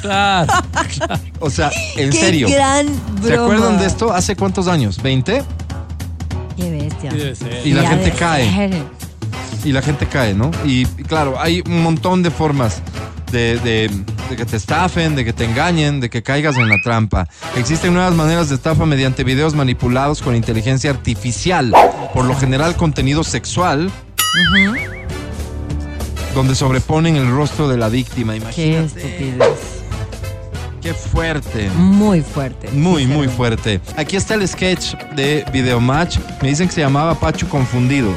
Claro, claro. O sea, en qué serio. Gran broma. ¿Se acuerdan de esto? ¿Hace cuántos años? ¿veinte? Qué bestia. Y la gente cae. Y la gente cae, ¿no? Y claro, hay un montón de formas de, de, de que te estafen, de que te engañen, de que caigas en la trampa. Existen nuevas maneras de estafa mediante videos manipulados con inteligencia artificial. Por lo general, contenido sexual. Uh-huh. Donde sobreponen el rostro de la víctima. Imagínate. Qué estupidez. Qué fuerte. Muy fuerte. Muy, muy fuerte. Aquí está el sketch de Videomatch. Me dicen que se llamaba Pachu Confundido.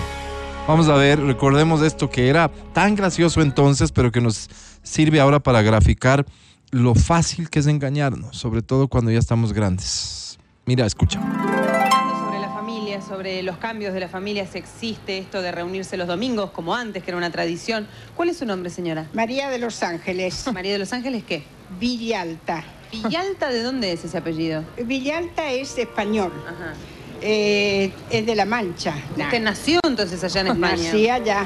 Vamos a ver, recordemos esto que era tan gracioso entonces, pero que nos sirve ahora para graficar lo fácil que es engañarnos, sobre todo cuando ya estamos grandes. Mira, escucha. Sobre la familia, sobre los cambios de la familia, si existe esto de reunirse los domingos, como antes, que era una tradición. ¿Cuál es su nombre, señora? María de los Ángeles. ¿María de los Ángeles qué? Villalta. ¿Villalta de dónde es ese apellido? Villalta es español. Ajá. Eh, es de La Mancha. ¿Usted nah. nació entonces allá en España? Nací allá.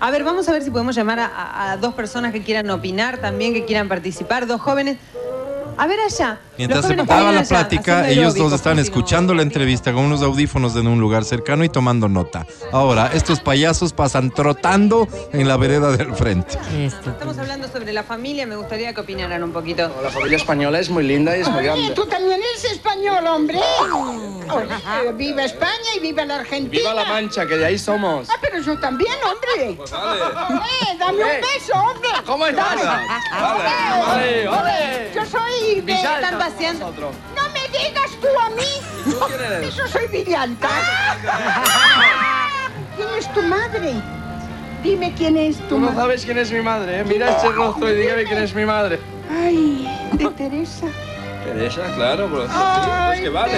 A ver, vamos a ver si podemos llamar a, a dos personas que quieran opinar también, que quieran participar, dos jóvenes. A ver allá. Mientras se paraba la plática, ellos dos estaban escuchando la entrevista con unos audífonos en un lugar cercano y tomando nota. Ahora, estos payasos pasan trotando en la vereda del frente. Estamos hablando sobre la familia, me gustaría que opinaran un poquito. La familia española es muy linda y es muy grande. Tú también eres español, hombre. Oye, viva España y viva la Argentina. Viva La Mancha, que de ahí somos. Ah, pero yo también, hombre. Pues dale. Oye, dame un beso, hombre. ¿Cómo estás? Vale, vale, vale. Yo soy... Me están vaciando. No me digas tú a mí. Yo soy Villalta. ¿Quién es tu madre? Dime quién es tu madre. Tú no sabes quién es mi madre, ¿eh? Mira este rostro y dígame quién es mi madre. Ay, de Teresa. Teresa, claro, pero es que vale.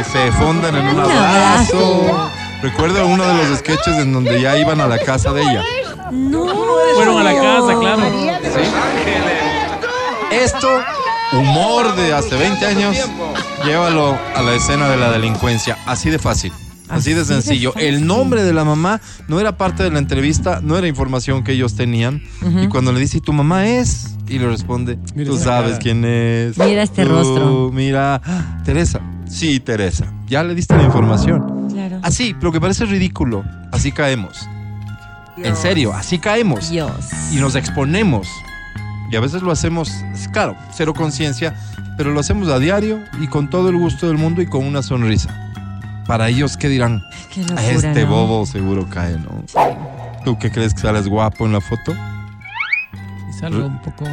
Y se fundan en un abrazo. Recuerdo uno de los sketches en donde ya iban a la casa de ella. No, fueron a la casa, claro. Sí. Esto, humor de hace veinte años, llévalo a la escena de la delincuencia. Así de fácil, así de sencillo. El nombre de la mamá no era parte de la entrevista, no era información que ellos tenían. Uh-huh. Y cuando le dice, ¿y tu mamá es? Y le responde, tú sabes quién es. Mira este rostro. Uh, mira, Teresa. Sí, Teresa. Ya le diste la información. Claro. Así, lo que parece ridículo, así caemos. Dios. En serio, así caemos. Dios. Y nos exponemos. Y a veces lo hacemos, claro, cero conciencia, pero lo hacemos a diario y con todo el gusto del mundo y con una sonrisa. Para ellos, ¿qué dirán? Qué locura, a este ¿no? bobo seguro cae, ¿no? Sí. ¿Tú qué crees, que sales guapo en la foto? Salgo un poco...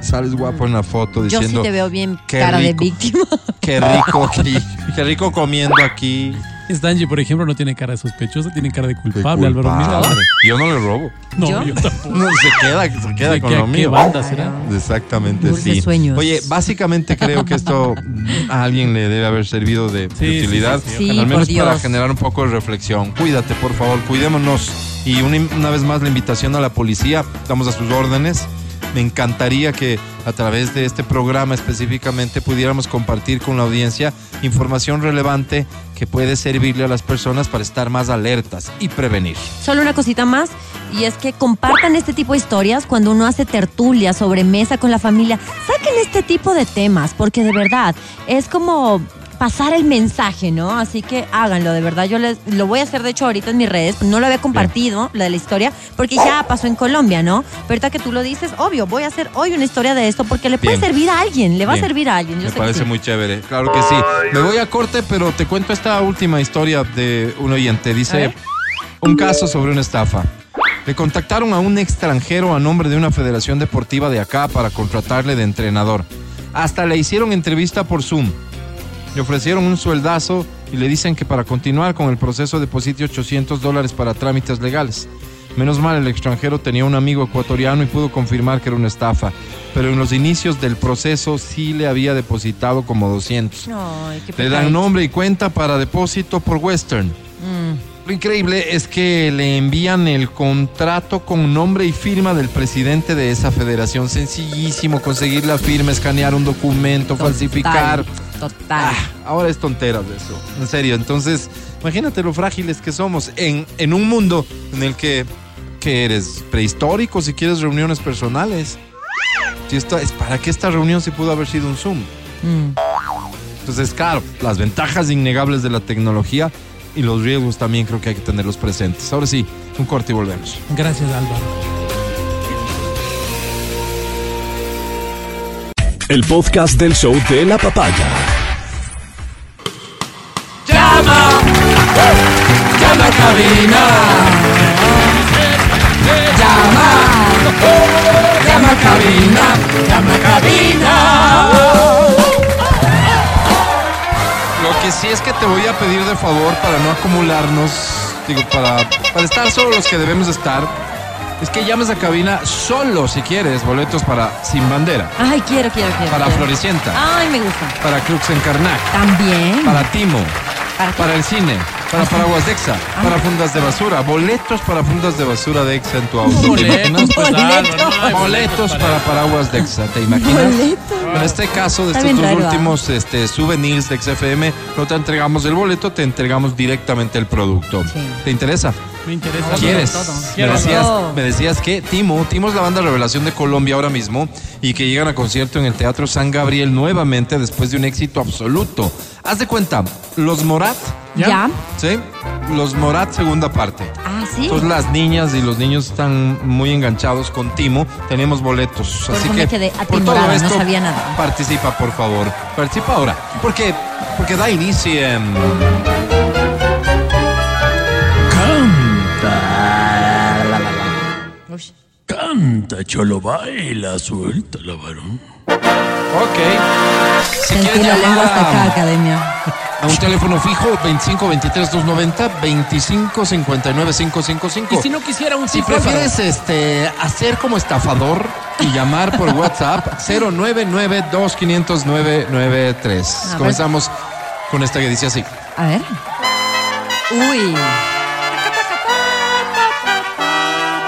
Sales guapo en la foto diciendo... Yo sí te veo bien cara rico, de víctima. Qué rico aquí, qué rico comiendo aquí. Stanji, por ejemplo, no tiene cara de sospechosa, tiene cara de culpable. De culpable. Álvaro, mira. Yo no le robo. No, yo, yo tampoco. No, se queda, se queda se con queda, lo mío. ¿Qué banda será? Exactamente, Dulce sí. Sueños. Oye, básicamente creo que esto a alguien le debe haber servido de, sí, de utilidad. Sí, sí, sí, al menos para generar un poco de reflexión. Cuídate, por favor, cuidémonos. Y una, una vez más la invitación a la policía. Estamos a sus órdenes. Me encantaría que a través de este programa específicamente pudiéramos compartir con la audiencia información relevante que puede servirle a las personas para estar más alertas y prevenir. Solo una cosita más, y es que compartan este tipo de historias cuando uno hace tertulia, sobremesa con la familia. Saquen este tipo de temas, porque de verdad es como... pasar el mensaje, ¿no? Así que háganlo, de verdad. Yo les, lo voy a hacer, de hecho, ahorita en mis redes. No lo había compartido, bien, la de la historia, porque ya pasó en Colombia, ¿no? Pero ahorita que tú lo dices, obvio, voy a hacer hoy una historia de esto porque le bien, puede servir a alguien, le va bien, a servir a alguien. Yo me sé parece que sí, muy chévere. Claro que sí. Me voy a corte, pero te cuento esta última historia de un oyente. Dice, un caso sobre una estafa. Le contactaron a un extranjero a nombre de una federación deportiva de acá para contratarle de entrenador. Hasta le hicieron entrevista por Zoom. Le ofrecieron un sueldazo y le dicen que para continuar con el proceso deposite ochocientos dólares para trámites legales. Menos mal, el extranjero tenía un amigo ecuatoriano y pudo confirmar que era una estafa. Pero en los inicios del proceso sí le había depositado como doscientos. Ay, qué le dan nombre y cuenta para depósito por Western. Mm. Lo increíble es que le envían el contrato con nombre y firma del presidente de esa federación. Sencillísimo conseguir la firma, escanear un documento, total, falsificar... Total. Ah, ahora es tonteras de eso, en serio. Entonces, imagínate lo frágiles que somos en, en un mundo en el que, que eres prehistórico si quieres reuniones personales. Si esta, es ¿para qué esta reunión si pudo haber sido un Zoom? Mm. Entonces, claro, las ventajas innegables de la tecnología y los riesgos también creo que hay que tenerlos presentes. Ahora sí, un corte y volvemos. Gracias, Álvaro. El podcast del Show de la Papaya. Llama, uh, llama a cabina. Llama, uh, llama a cabina, llama a cabina. Lo que sí es que te voy a pedir de favor, para no acumularnos, digo, para, para estar solo los que debemos estar, es que llames a cabina solo si quieres boletos para Sin Bandera. Ay, quiero, quiero, quiero. Para quiero. Floricienta. Ay, me gusta. Para Cruz Encarnada. También. Para Timo. Para, para el cine. Para paraguas de Exa. Ay. Para fundas de basura. Boletos para fundas de basura de Exa en tu auto. Boletos. Pues, boletos. Boletos para paraguas de Exa. ¿Te imaginas? Boletos. En este caso, de estos dos últimos este, souvenirs de X F M, no te entregamos el boleto, te entregamos directamente el producto. Sí. ¿Te interesa? Me interesa. No, ¿quieres? Todo. Me decías, me decías que Timo, Timo es la banda revelación de Colombia ahora mismo y que llegan a concierto en el Teatro San Gabriel nuevamente después de un éxito absoluto. Haz de cuenta, los Morat. ¿Ya? ¿Ya? Sí, los Morat segunda parte. Ah, sí. Entonces las niñas y los niños están muy enganchados con Timo. Tenemos boletos. Por así que quedé por todo esto, no sabía nada. Participa, por favor. Participa ahora. Porque, porque da inicio en... Canta, cholo, baila, suelta la varón. Ok. Si quieres llamar a, academia. a un teléfono fijo, veinticinco veintitrés doscientos noventa, veinticinco cincuenta y nueve quinientos cincuenta y cinco. Y si no quisiera un teléfono. Si prefieres este, hacer como estafador y llamar por WhatsApp, cero nueve nueve dos cinco cero nueve nueve tres. Comenzamos ver. con esta que dice así. A ver. Uy.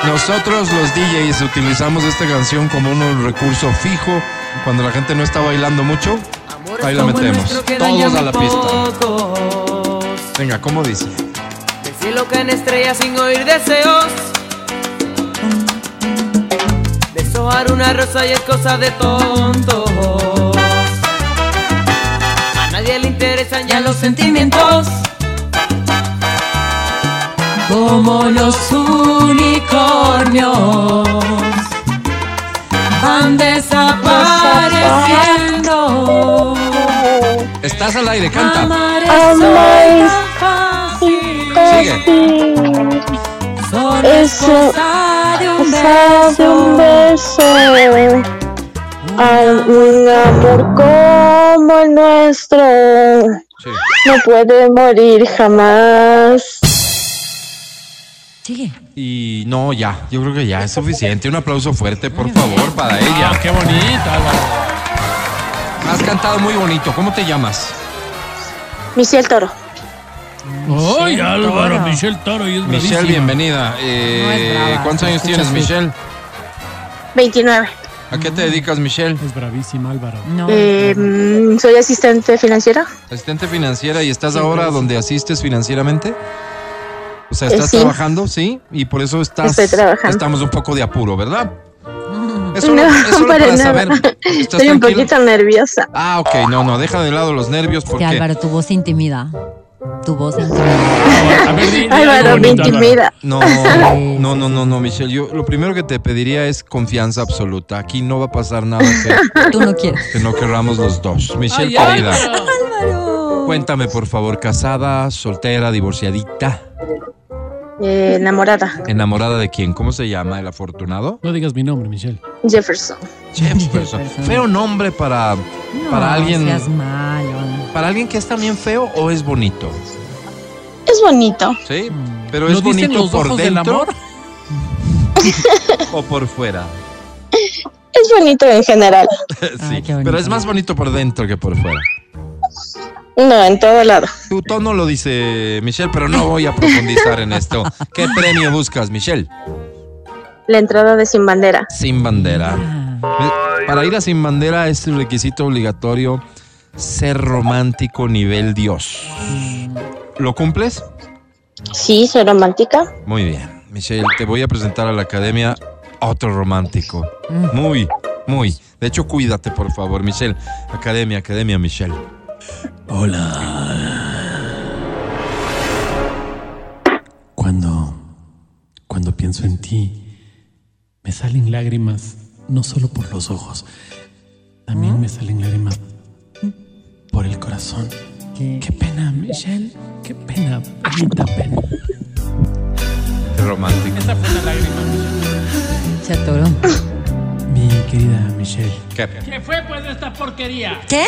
Nosotros los D Js utilizamos esta canción como un recurso fijo. Cuando la gente no está bailando mucho, amor, ahí la metemos. Todos a la pista. Venga, ¿cómo dice? Del cielo caen estrellas sin oír deseos. Deshojar una rosa y es cosa de tontos. A nadie le interesan ya los sentimientos. como los unicornios van desapareciendo. Estás al aire, canta. Sigue. Eso, de un beso. Un amor como el nuestro no puede morir jamás. Sigue. Y no, ya, yo creo que ya es suficiente. Un aplauso fuerte, por favor, para ella. Ah, ¡qué bonita! Has cantado muy bonito. ¿Cómo te llamas? Michelle Toro. ¡Ay, Álvaro! Michelle Toro. Y es Michelle, bienvenida. Eh, no brava, ¿Cuántos años tienes, Michelle? veintinueve. ¿A qué te dedicas, Michelle? Es bravísima, Álvaro. No. Eh, soy asistente financiera. Asistente financiera, ¿y estás sí, ahora sí. donde asistes financieramente? O sea, ¿estás eh, sí. trabajando? Sí. Y por eso estás. Estoy trabajando. Estamos un poco de apuro, ¿verdad? Es solo, no, es solo para, para nada. Saber. Estoy un poquito nerviosa. Ah, ok. No, no, deja de lado los nervios porque... Sí, Álvaro, tu voz intimida. Tu voz intimida. A ver, di, di, Álvaro, me intimida. No, no, no, no, no, Michelle. Yo lo primero que te pediría es confianza absoluta. Aquí no va a pasar nada que... Tú no quieres. Que no querramos los dos. Michelle, ay, querida. Álvaro. Cuéntame, por favor, ¿casada, soltera, divorciadita? Eh, enamorada. ¿Enamorada de quién? ¿Cómo se llama el afortunado? No digas mi nombre, Michelle. Jefferson. Jefferson. Jefferson. Feo nombre para, no, para alguien. No seas malo. ¿Para alguien que es también feo o es bonito? Es bonito. Sí, pero ¿es bonito por dentro o por fuera? Es bonito en general. Sí, ah, pero es más bonito por dentro que por fuera. No, en todo lado. Tu tono lo dice, Michelle, pero no voy a profundizar en esto. ¿Qué premio buscas, Michelle? La entrada de Sin Bandera. Sin Bandera. Para ir a Sin Bandera es un requisito obligatorio ser romántico nivel Dios. ¿Lo cumples? Sí, soy romántica. Muy bien. Michelle, te voy a presentar a la academia otro romántico. Muy, muy. De hecho, cuídate, por favor, Michelle. Academia, academia, Michelle. Hola. Cuando, cuando pienso en ti, me salen lágrimas, no solo por los ojos, también me salen lágrimas por el corazón. ¿Qué? Qué pena, Michelle, qué pena, bonita pena. Qué romántico. Esa fue la lágrima, Michelle. Se atoró. Mi querida Michelle. ¿Qué? ¿Qué fue pues esta porquería? ¿Qué?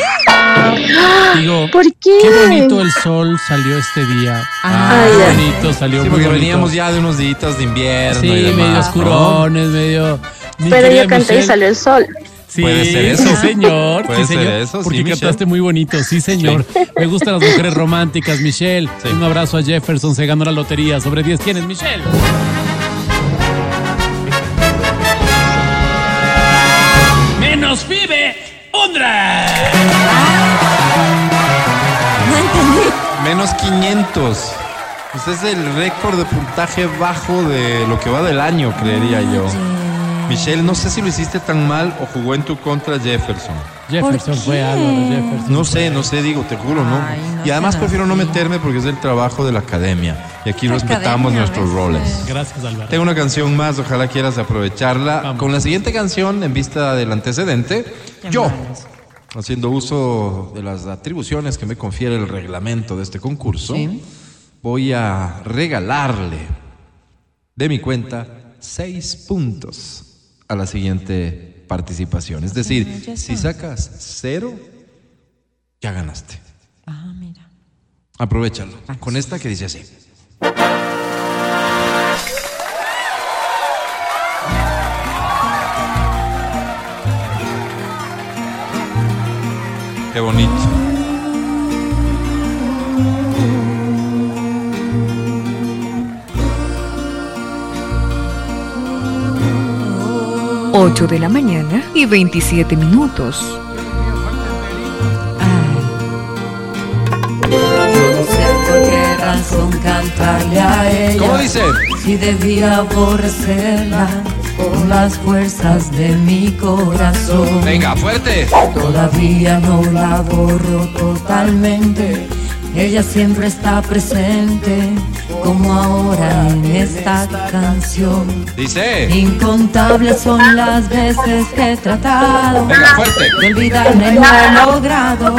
Digo, ¿por qué? Qué bonito el sol salió este día. Ah, qué bonito salió. Sí, muy porque bonito. Veníamos ya de unos días de invierno. Sí, y demás, medio oscurones, ¿no? medio. Mi Pero yo canté Michelle. Y salió el sol. Sí, puede ser eso, sí, señor. Puede sí, señor. Ser eso, porque sí, cantaste muy bonito, sí, señor. Sí. Me gustan las mujeres románticas, Michelle. Sí. Un abrazo a Jefferson, se ganó la lotería. Sobre diez, ¿quién es Michelle? Nos vive Ondra. No entendí. Menos quinientos. Pues es el récord de puntaje bajo de lo que va del año, creería yo. Michelle, no sé si lo hiciste tan mal o jugó en tu contra Jefferson. Jefferson fue Álvaro, Jefferson. No sé, no sé, digo, te juro, ¿no? Ay, no y además prefiero no meterme porque es el trabajo de la academia. Y aquí la respetamos academia, nuestros roles. Gracias, Álvaro. Tengo una canción más, ojalá quieras aprovecharla. Vamos. Con la siguiente canción, en vista del antecedente, qué yo, malos. Haciendo uso de las atribuciones que me confiere el reglamento de este concurso, ¿sí? Voy a regalarle de mi cuenta seis puntos a la siguiente participación. Es decir, si sacas cero, ya ganaste. Ah, mira. Aprovechalo. Con esta que dice así. Qué bonito. ocho de la mañana y veintisiete minutos. Ay. Yo no sé por qué razón cantarle a ella. ¿Cómo dice? Si debía aborrecerla con las fuerzas de mi corazón. Venga, fuerte. Todavía no la borro totalmente. Ella siempre está presente, como ahora en esta canción. Dice: incontables son las veces que he tratado de olvidarme, no he logrado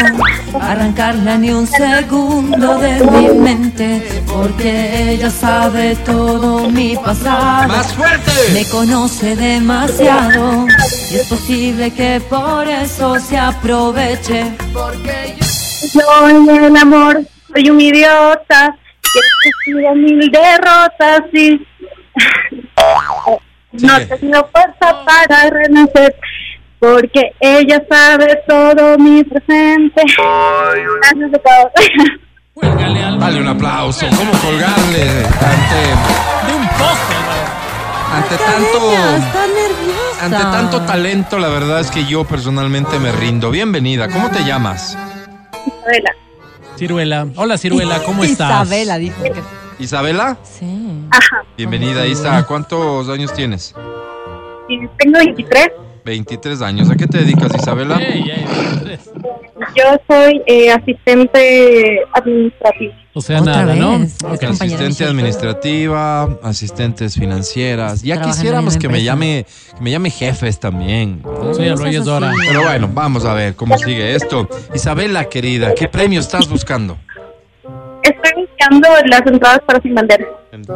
arrancarla ni un segundo de mi mente, porque ella sabe todo mi pasado. ¡Más fuerte! Me conoce demasiado y es posible que por eso se aproveche. Porque yo Yo en el amor soy un idiota, que he tenido mil derrotas y no he tenido fuerza para renacer, porque ella sabe todo mi presente. Gracias a todos. Dale un aplauso. ¿Cómo colgarle ante de un poste? Ante tanto, ante tanto talento, la verdad es que yo personalmente me rindo. Bienvenida, ¿cómo te llamas? Isabela. Ciruela. Hola, Ciruela, ¿cómo estás? Isabela, dijo que... ¿Isabela? Sí. Ajá. Bienvenida, Isa. ¿Cuántos años tienes? Tengo veintitrés. veintitrés años. ¿A qué te dedicas, Isabela? Hey, hey, veintitrés. Yo soy eh, asistente administrativa. O sea, nada, vez, ¿no? Okay. Asistente administrativa, asistentes financieras. Ya Trabajan quisiéramos que me llame que me llame jefes también. Sí, es hora. Pero bueno, vamos a ver cómo sigue esto. Isabela, querida, ¿qué premio estás buscando? Estoy buscando las entradas para Sin Bandera.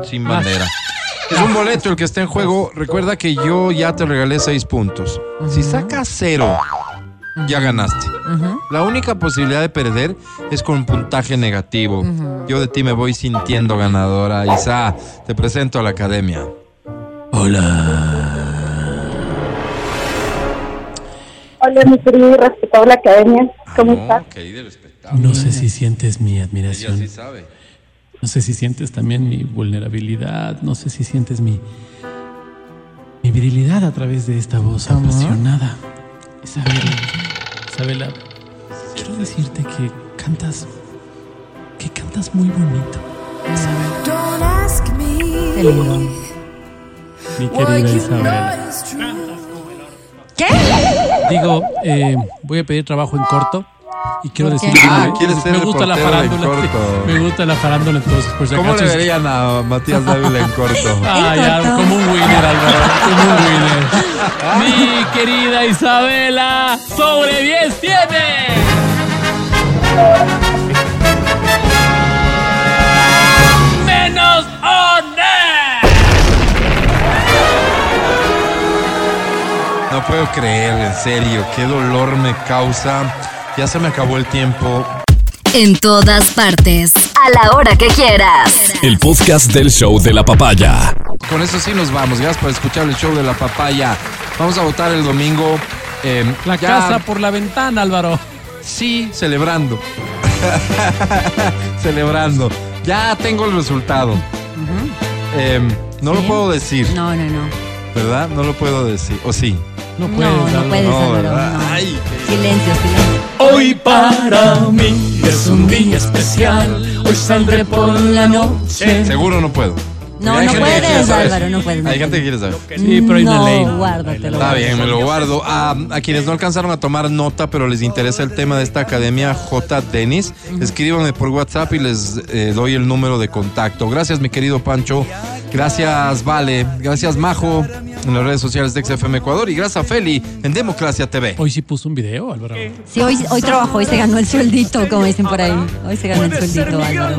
Sin Bandera. Ah. Es un boleto el que está en juego. Recuerda que yo ya te regalé seis puntos. Uh-huh. Si sacas cero... ya ganaste. Uh-huh. La única posibilidad de perder es con un puntaje negativo. Uh-huh. Yo de ti me voy sintiendo ganadora. Isa, te presento a la academia. Hola. Hola, mi querido y respetable academia. ¿Cómo ah, no, estás? Querido y respetable. No sé si sientes mi admiración. Ella sí sabe. No sé si sientes también mi vulnerabilidad. No sé si sientes mi, mi virilidad a través de esta voz uh-huh. apasionada. Isabela, Isabela, quiero decirte que cantas, que cantas muy bonito, Isabela. Mi querida Isabela. ¿Qué? Digo, eh, voy a pedir trabajo en corto y quiero decir que ah, me, me, me gusta la farándula. Me gusta la farándula, entonces, por si acaso. ¿Cómo le verían a Matías Dávila en corto? Ah, ya, como un winner, Álvaro, como un winner. Mi querida Isabela, sobre diez tiene. Menos onda. No puedo creer, en serio, qué dolor me causa. Ya se me acabó el tiempo. En todas partes, a la hora que quieras. El podcast del Show de la Papaya. Con eso sí nos vamos. Gracias por escuchar el Show de la Papaya. Vamos a votar el domingo. Eh, la ya... casa por la ventana, Álvaro. Sí, celebrando. Celebrando. Ya tengo el resultado. Uh-huh. Eh, no ¿Sí? lo puedo decir. No, no, no. ¿Verdad? No lo puedo decir. ¿O sí? No puedes, no, no puedes, no, Álvaro, no. Ay, silencio, silencio. Hoy para mí es un día especial. Hoy saldré por la noche. Seguro no puedo. No, no puedes, Álvaro, no puedes. Hay gente que quiere saber. Sí, pero hay una ley. No, guárdatelo. Está bien, me lo guardo. A, a quienes no alcanzaron a tomar nota, pero les interesa el tema de esta academia J. Denis, escríbanme por WhatsApp y les eh, doy el número de contacto. Gracias, mi querido Pancho. Gracias, Vale. Gracias, Majo, en las redes sociales de Exa F M Ecuador. Y gracias a Feli en Democracia T V. Hoy sí puso un video, Álvaro. Sí, hoy, hoy trabajó, hoy se ganó el sueldito, como dicen por ahí. Hoy se ganó el sueldito, Álvaro.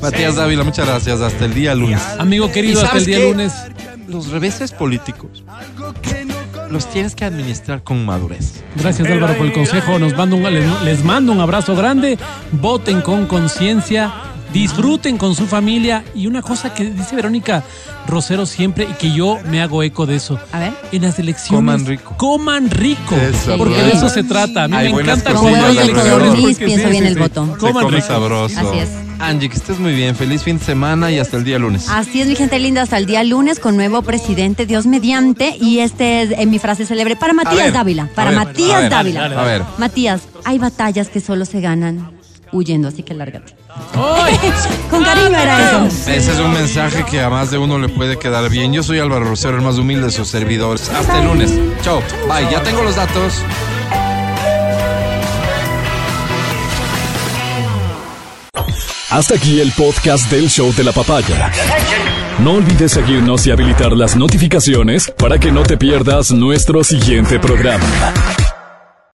Matías Dávila, muchas gracias. Hasta el día lunes. Amigo querido, hasta el día qué? lunes. Los reveses políticos los tienes que administrar con madurez. Gracias, Álvaro, por el consejo. Nos mando un, les, les mando un abrazo grande. Voten con conciencia. Disfruten con su familia. Y una cosa que dice Verónica Rosero siempre, y que yo me hago eco de eso. A ver. En las elecciones coman rico. Coman rico. Eso, porque bro. de eso se trata. A mí Hay me encanta comer elecciones. Pienso bien el botón. Coman rico. Sabroso. Así es. Angie, que estés muy bien. Feliz fin de semana y hasta el día lunes. Así es, mi gente linda. Hasta el día lunes con nuevo presidente, Dios mediante. Y este es en mi frase célebre para Matías ver, Dávila. Para ver, Matías ver, Dávila. A ver, a ver. Matías, hay batallas que solo se ganan huyendo, así que lárgate. Con cariño era eso. Ese es un mensaje que a más de uno le puede quedar bien. Yo soy Álvaro Rosero, el más humilde de sus servidores. Hasta el lunes. Chao. Bye. Ya tengo los datos. Hasta aquí el podcast del Show de la Papaya. No olvides seguirnos y habilitar las notificaciones para que no te pierdas nuestro siguiente programa.